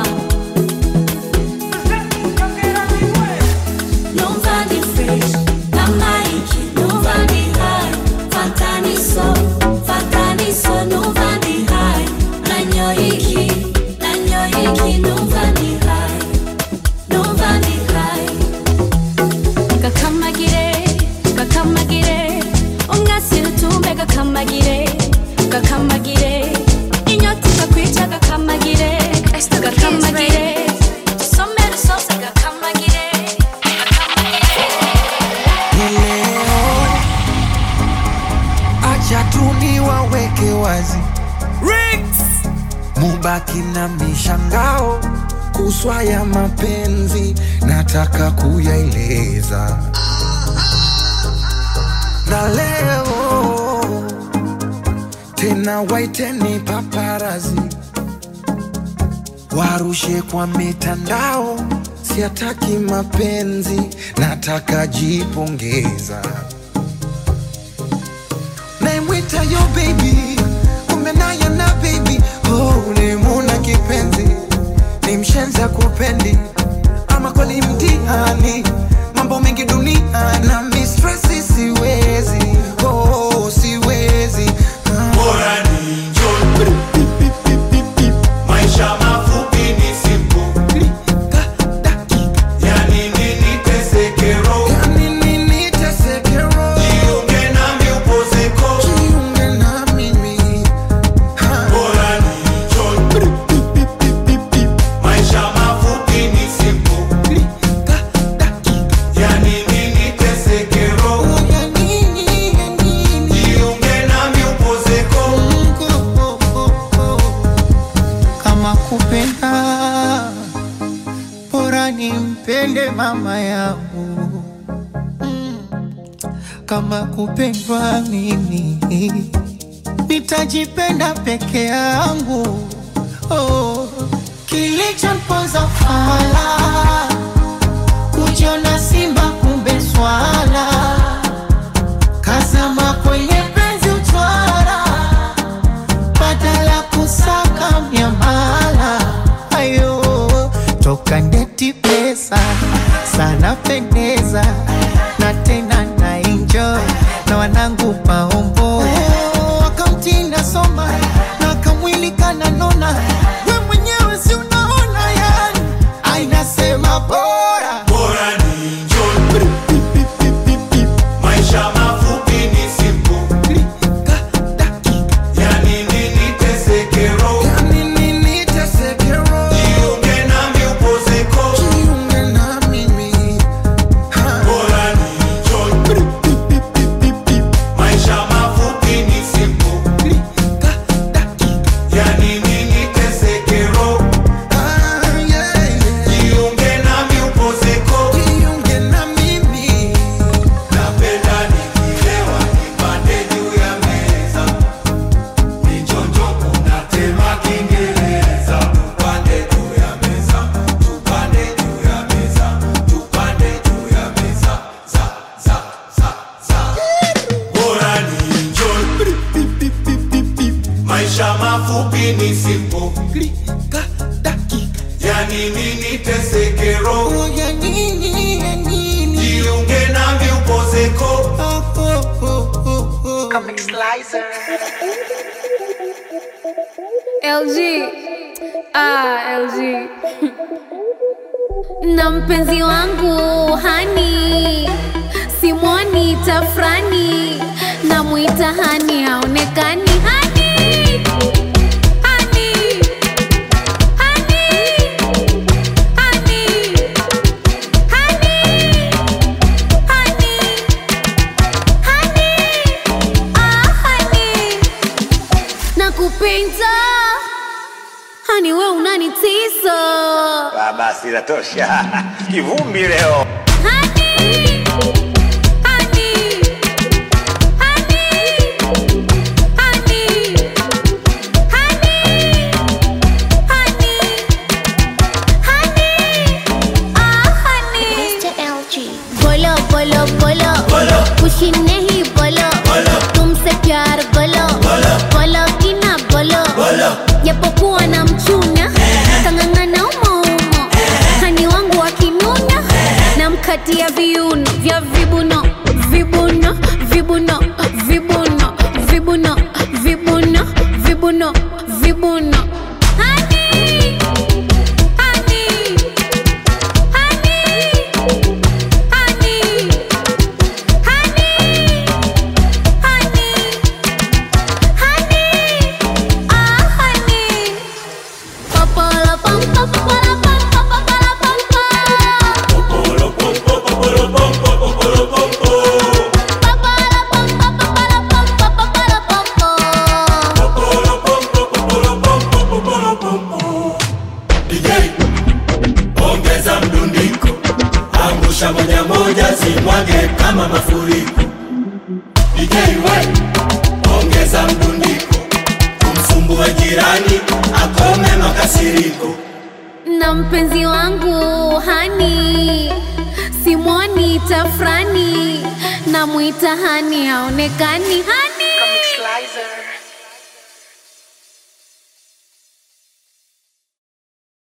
Mubaki na mishangao kuswaya mapenzi, nataka kuyaeleza. Na leo tena waiteni paparazi, warushe kwa mitandao, siataki mapenzi, nataka jipongeza. Naimwita yo baby, kumbe naye na baby. Oh, ni muna kipenzi, ni mshenza kupendi, ama kweli mtihani, mambo mengi dunia na mistresi siwezi, oh siwezi. Bora ni jol, maisha mafupi ni simpo, ya nini ni tesekero, jiunge nami upozeko, jiunge nami mimi. Kama kupendwa mimi, nitajipenda peke yangu. Oh, kilichoniponza fala, kujiona simba kumbe swala, kazama kwenye penzi utwara, badala kusaka mnyamala. Ayo, toka ndeti pesa, sana pendeza, na tena na enjoy, na wanangu paombo. Wakamti nasoma, na kamwili kananona, we mwenyewe si unaona yani, ainasema bora. Bora ni jol, maisha mafupi ni simpo, ya nini ni tesekero, jiunge nami upozeko, jiunge nami mimi. kupi nisipo klika daki ya nini niteseke roho ya nini jiunge nami upozeko Comic Slicer LG na mpenzi wangu hani simwoni tafrani na muita hani haonekani Hani we unani tiso Baba sila tosha Kivumbi leo Hani Hani Hani Hani Hani Hani Hani Ah Hani Mr. LG Bolo bolo bolo Bolo Kushi nahi bolo Bolo Tumse pyar bolo Bolo Bolo kina bolo Bolo Yapokuwa na mchuna Kangangana umo Hani wangu wakinuna Na mkatia viuno Vya vibuno Vibuno Vibuno Vibuno Vibuno Vibuno Vibuno Vibuno Hani Hani Hani Hani Hani Hani Hani Ah Hani Papala pam papala pam papala pam pam Popolo pom popolo pom popolo pom Moja moja simwage kama mafuriko DJ we ongeza mdundiko kumsumbua jirani akome makasiriko na mpenzi wangu hani simwoni tafrani na muita hani haonekani hani